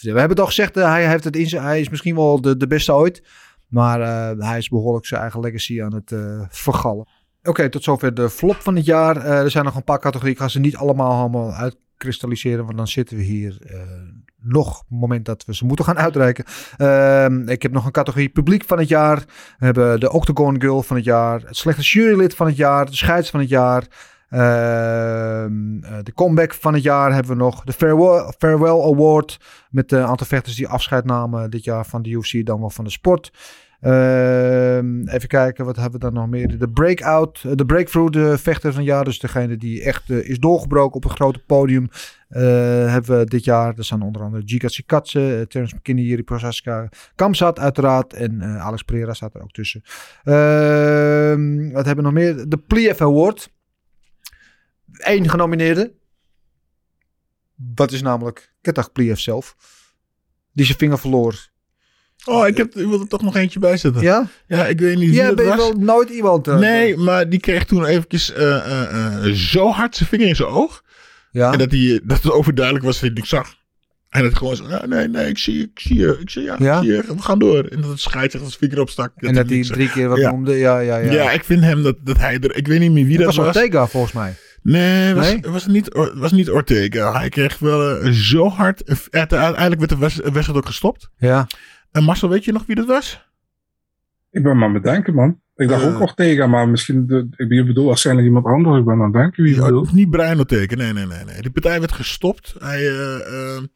we hebben het al gezegd, hij heeft het in zijn, hij is misschien wel de beste ooit. Maar hij is behoorlijk zijn eigen legacy aan het vergallen. Oké, tot zover de flop van het jaar. Er zijn nog een paar categorieën. Ik ga ze niet allemaal uitkristalliseren. Want dan zitten we hier nog op het moment dat we ze moeten gaan uitreiken. Ik heb nog een categorie publiek van het jaar. We hebben de Octagon Girl van het jaar. Het slechte jurylid van het jaar. De scheids van het jaar. De comeback van het jaar hebben we nog. De Farewell Award. Met een aantal vechters die afscheid namen dit jaar van de UFC. Dan wel van de sport. Even kijken, wat hebben we dan nog meer? De breakthrough, de vechter van het jaar. Dus degene die echt is doorgebroken op een groot podium. Hebben we dit jaar. Er zijn onder andere Giga Sikatse, Terence McKinney, Jiri Prochaska, Kamzat uiteraard. En Alex Pereira staat er ook tussen. Wat hebben we nog meer? De Plief Award. 1 genomineerde. Dat is namelijk Kettag Plief zelf. Die zijn vinger verloor. Oh, ik wil er toch nog eentje bij zetten. Ja? Ja, ik weet niet wie dat was. Jij bent wel nooit iemand... nee, maar die kreeg toen eventjes zo hard zijn vinger in zijn oog. Ja. En dat het overduidelijk was dat hij het zag. En dat gewoon zo, nee, ik zie je, we gaan door. En dat het scheidsrechter zijn vinger opstak. En dat hij 3 keer wat noemde, ja. Ja, ik vind hem dat hij er... Ik weet niet meer wie dat was. Dat was Ortega volgens mij. Nee, was niet Ortega. Hij kreeg wel zo hard... Uiteindelijk werd de wedstrijd ook gestopt. Ja. En Marcel, weet je nog wie dat was? Ik ben maar aan het denken, man. Ik dacht ook Ortega, maar misschien... Je bedoelt waarschijnlijk iemand anders. Ik ben aan het denken wie je bedoelt. Of niet Brian Ortega, nee. Die partij werd gestopt. Hij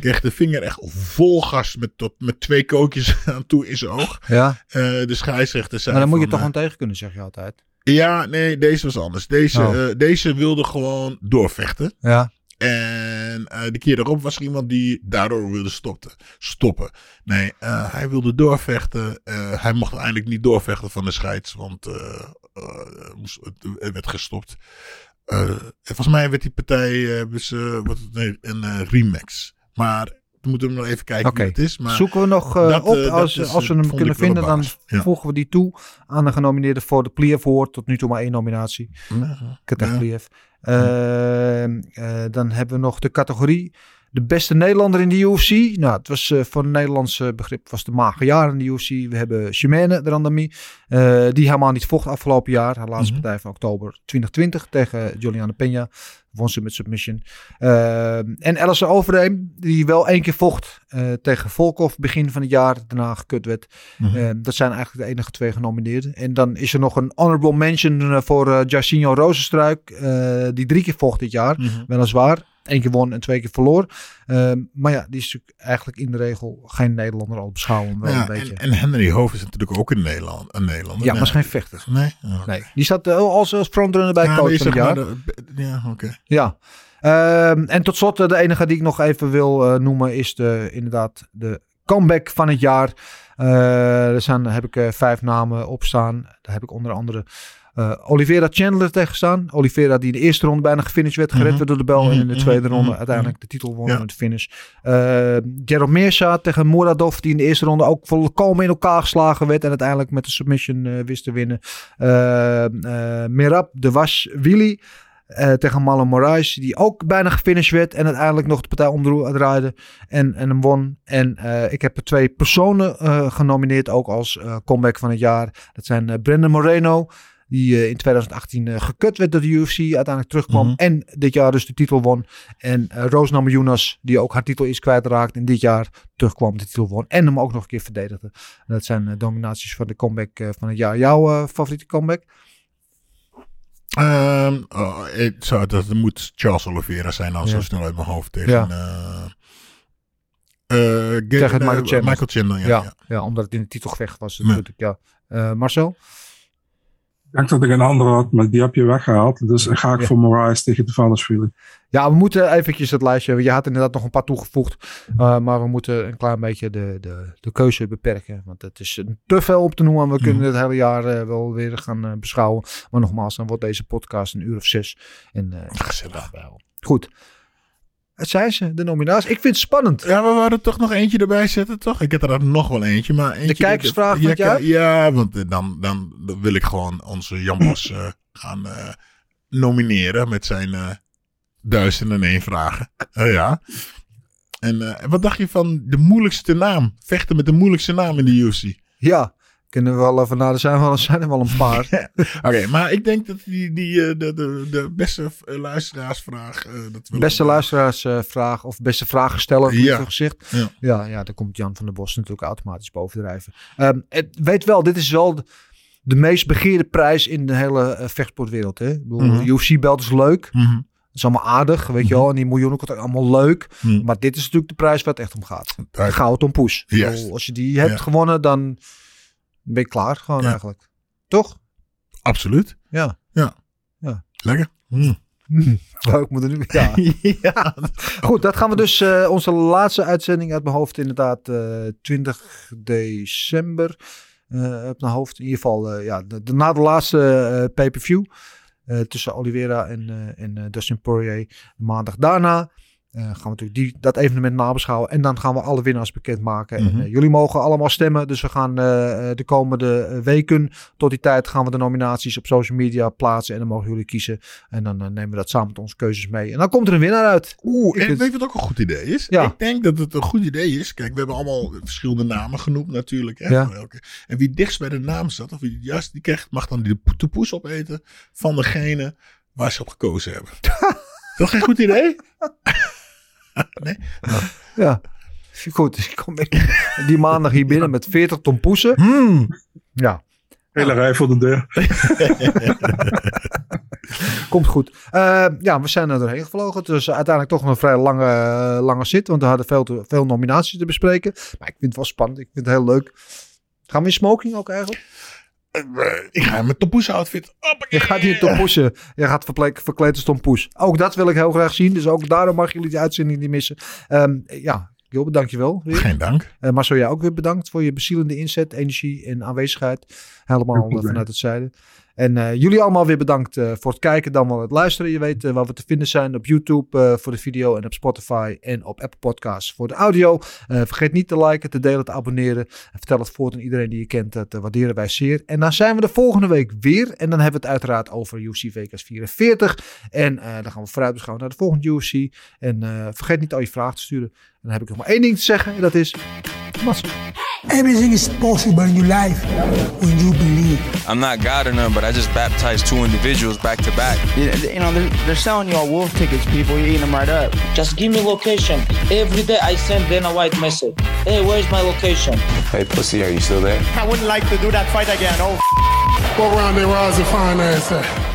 kreeg de vinger echt vol gas met 2 kookjes aan toe in zijn oog. Ja. De scheidsrechter zei... Maar dan moet je toch gewoon tegen kunnen, zeg je altijd. Ja, nee, deze was anders. Deze wilde gewoon doorvechten. Ja. En de keer daarop was er iemand die daardoor wilde stoppen. Nee, hij wilde doorvechten. Hij mocht uiteindelijk niet doorvechten van de scheids, want het werd gestopt. Volgens mij werd die partij een rematch. Maar we moeten nog even kijken wie het is. Maar zoeken we nog op. Als we hem kunnen vinden, dan voegen we die toe aan de genomineerde voor de Plief Award. Tot nu toe maar 1 nominatie. Kettag Plief. Dan hebben we nog de categorie de beste Nederlander in de UFC. Nou, het was voor het Nederlandse begrip was de mager jaar in de UFC. We hebben Shemane Durandamy, die helemaal niet vocht afgelopen jaar. Haar laatste partij van oktober 2020 tegen Juliana Peña. Won ze met submission. En Alison Overeem, die wel 1 keer vocht tegen Volkov begin van het jaar. Daarna gekut werd. Dat zijn eigenlijk de enige 2 genomineerden. En dan is er nog een honorable mention voor Jairzinho Rozenstruik. Die 3 keer vocht dit jaar. Weliswaar. 1 keer won en 2 keer verloor. Maar ja, die is natuurlijk eigenlijk in de regel geen Nederlander al beschouwen. Wel een beetje. En Henry Hoof is natuurlijk ook in Nederland, een Nederlander. Ja, maar is geen vechter. Nee? Okay. Nee. Die staat als frontrunner bij coach van het jaar. Ja. En tot slot, de enige die ik nog even wil noemen is inderdaad de comeback van het jaar. Daar heb ik 5 namen op staan. Daar heb ik onder andere... Oliveira Chandler tegenstaan. Oliveira die in de eerste ronde bijna gefinished werd. Gered werd door de bel. En in de tweede ronde uiteindelijk de titel won met de finish. Jerome Meersa tegen Muradov. Die in de eerste ronde ook volkomen in elkaar geslagen werd. En uiteindelijk met de submission wist te winnen. Merab Dewashwili tegen Marlon Moraes. Die ook bijna gefinished werd. En uiteindelijk nog de partij omdraaide. En hem won. En ik heb 2 personen genomineerd. Ook als comeback van het jaar. Dat zijn Brandon Moreno. Die in 2018 gekut werd door de UFC. Uiteindelijk terugkwam. En dit jaar dus de titel won. En Rose Namajunas, die ook haar titel is kwijtgeraakt. En dit jaar terugkwam, de titel won. En hem ook nog een keer verdedigde. En dat zijn dominaties voor de comeback van het jaar. Jouw favoriete comeback? Dat moet Charles Oliveira zijn. Nou, zo snel uit mijn hoofd tegen... Ja. Tegen Michael Chandler. Ja, omdat het in de titelgevecht was natuurlijk. Ja. Marcel? Ik dacht dat ik een andere had, maar die heb je weggehaald. Dus ga ik voor Moraes tegen de Valentina. Ja, we moeten eventjes het lijstje. Je had inderdaad nog een paar toegevoegd. Maar we moeten een klein beetje de keuze beperken. Want het is te veel op te noemen. We kunnen het hele jaar wel weer gaan beschouwen. Maar nogmaals, dan wordt deze podcast een uur of 6. Gezellig. Goed. Het zijn ze, de nominaties. Ik vind het spannend. Ja, we wouden toch nog eentje erbij zetten, toch? Ik heb er nog wel eentje, maar eentje... De kijkersvraag van jou? Ja, want dan wil ik gewoon onze Jan Bos gaan nomineren met zijn 1001 vragen. Ja. En wat dacht je van de moeilijkste naam? Vechten met de moeilijkste naam in de UFC? Ja, kunnen we wel even naar. Er zijn er wel een paar. Oké, maar ik denk dat de beste luisteraarsvraag... beste vragensteller, ja. Gezegd. Ja. Ja, daar komt Jan van der Bos natuurlijk automatisch bovendrijven. Weet wel, dit is wel... De meest begeerde prijs in de hele vechtsportwereld. Hè? Mm-hmm. UFC-belt is leuk. Mm-hmm. Dat is allemaal aardig, weet je wel. En die miljoenen komt allemaal leuk. Mm-hmm. Maar dit is natuurlijk de prijs waar het echt om gaat. De Gouden Tom Poes. Yes. Als je die hebt gewonnen, dan ben je klaar gewoon eigenlijk. Toch? Absoluut. Ja. Lekker. Ik moet er nu... Ja. Goed, dat gaan we dus... onze laatste uitzending uit mijn hoofd inderdaad. 20 december... op mijn hoofd. In ieder geval, na de laatste pay-per-view. Tussen Oliveira en Dustin Poirier. Maandag daarna gaan we natuurlijk dat evenement nabeschouwen. En dan gaan we alle winnaars bekendmaken. Mm-hmm. En jullie mogen allemaal stemmen. Dus we gaan de komende weken, tot die tijd, gaan we de nominaties op social media plaatsen. En dan mogen jullie kiezen. En dan nemen we dat samen met onze keuzes mee. En dan komt er een winnaar uit. Weet je wat ook een goed idee is? Ja. Ik denk dat het een goed idee is. Kijk, we hebben allemaal verschillende namen genoemd natuurlijk. Hè? Ja. En wie dichtst bij de naam zat, of wie het juist die krijgt, mag dan de poes opeten van degene waar ze op gekozen hebben. Dat is geen goed idee? Nee? Ja. Goed, ik kom die maandag hier binnen met 40 ton poesen. Ja. Hele rij voor de deur. Komt goed. We zijn er doorheen gevlogen. Het was uiteindelijk toch een vrij lange zit. Want we hadden veel nominaties te bespreken. Maar ik vind het wel spannend. Ik vind het heel leuk. Gaan we in smoking ook eigenlijk? Ik ga in mijn tompoes-outfit. Je gaat hier tompoesen. Je gaat verkleed als tompoes. Ook dat wil ik heel graag zien. Dus ook daarom mag jullie die uitzending niet missen. Jo, bedankt je wel. Geen dank. Marcel, jij ook weer bedankt voor je bezielende inzet, energie en aanwezigheid. Helemaal vanuit het zuiden. En jullie allemaal weer bedankt voor het kijken, dan wel het luisteren. Je weet waar we te vinden zijn op YouTube voor de video en op Spotify en op Apple Podcasts voor de audio. Vergeet niet te liken, te delen, te abonneren. En vertel het voort aan iedereen die je kent. Dat waarderen wij zeer. En dan zijn we de volgende week weer. En dan hebben we het uiteraard over UFC Vegas 44. En dan gaan we vooruit beschouwen naar de volgende UFC. En vergeet niet al je vragen te sturen. En dan heb ik nog maar één ding te zeggen. En dat is... Massa. Everything is possible in your life when you believe. I'm not God or none, but I just baptized two individuals back to back. You know, they're selling you all wolf tickets, people. You're eating them right up. Just give me location. Every day I send Dana White message. Hey, where's my location? Hey, pussy, are you still there? I wouldn't like to do that fight again. Oh, go around there, where I was a fine ass at.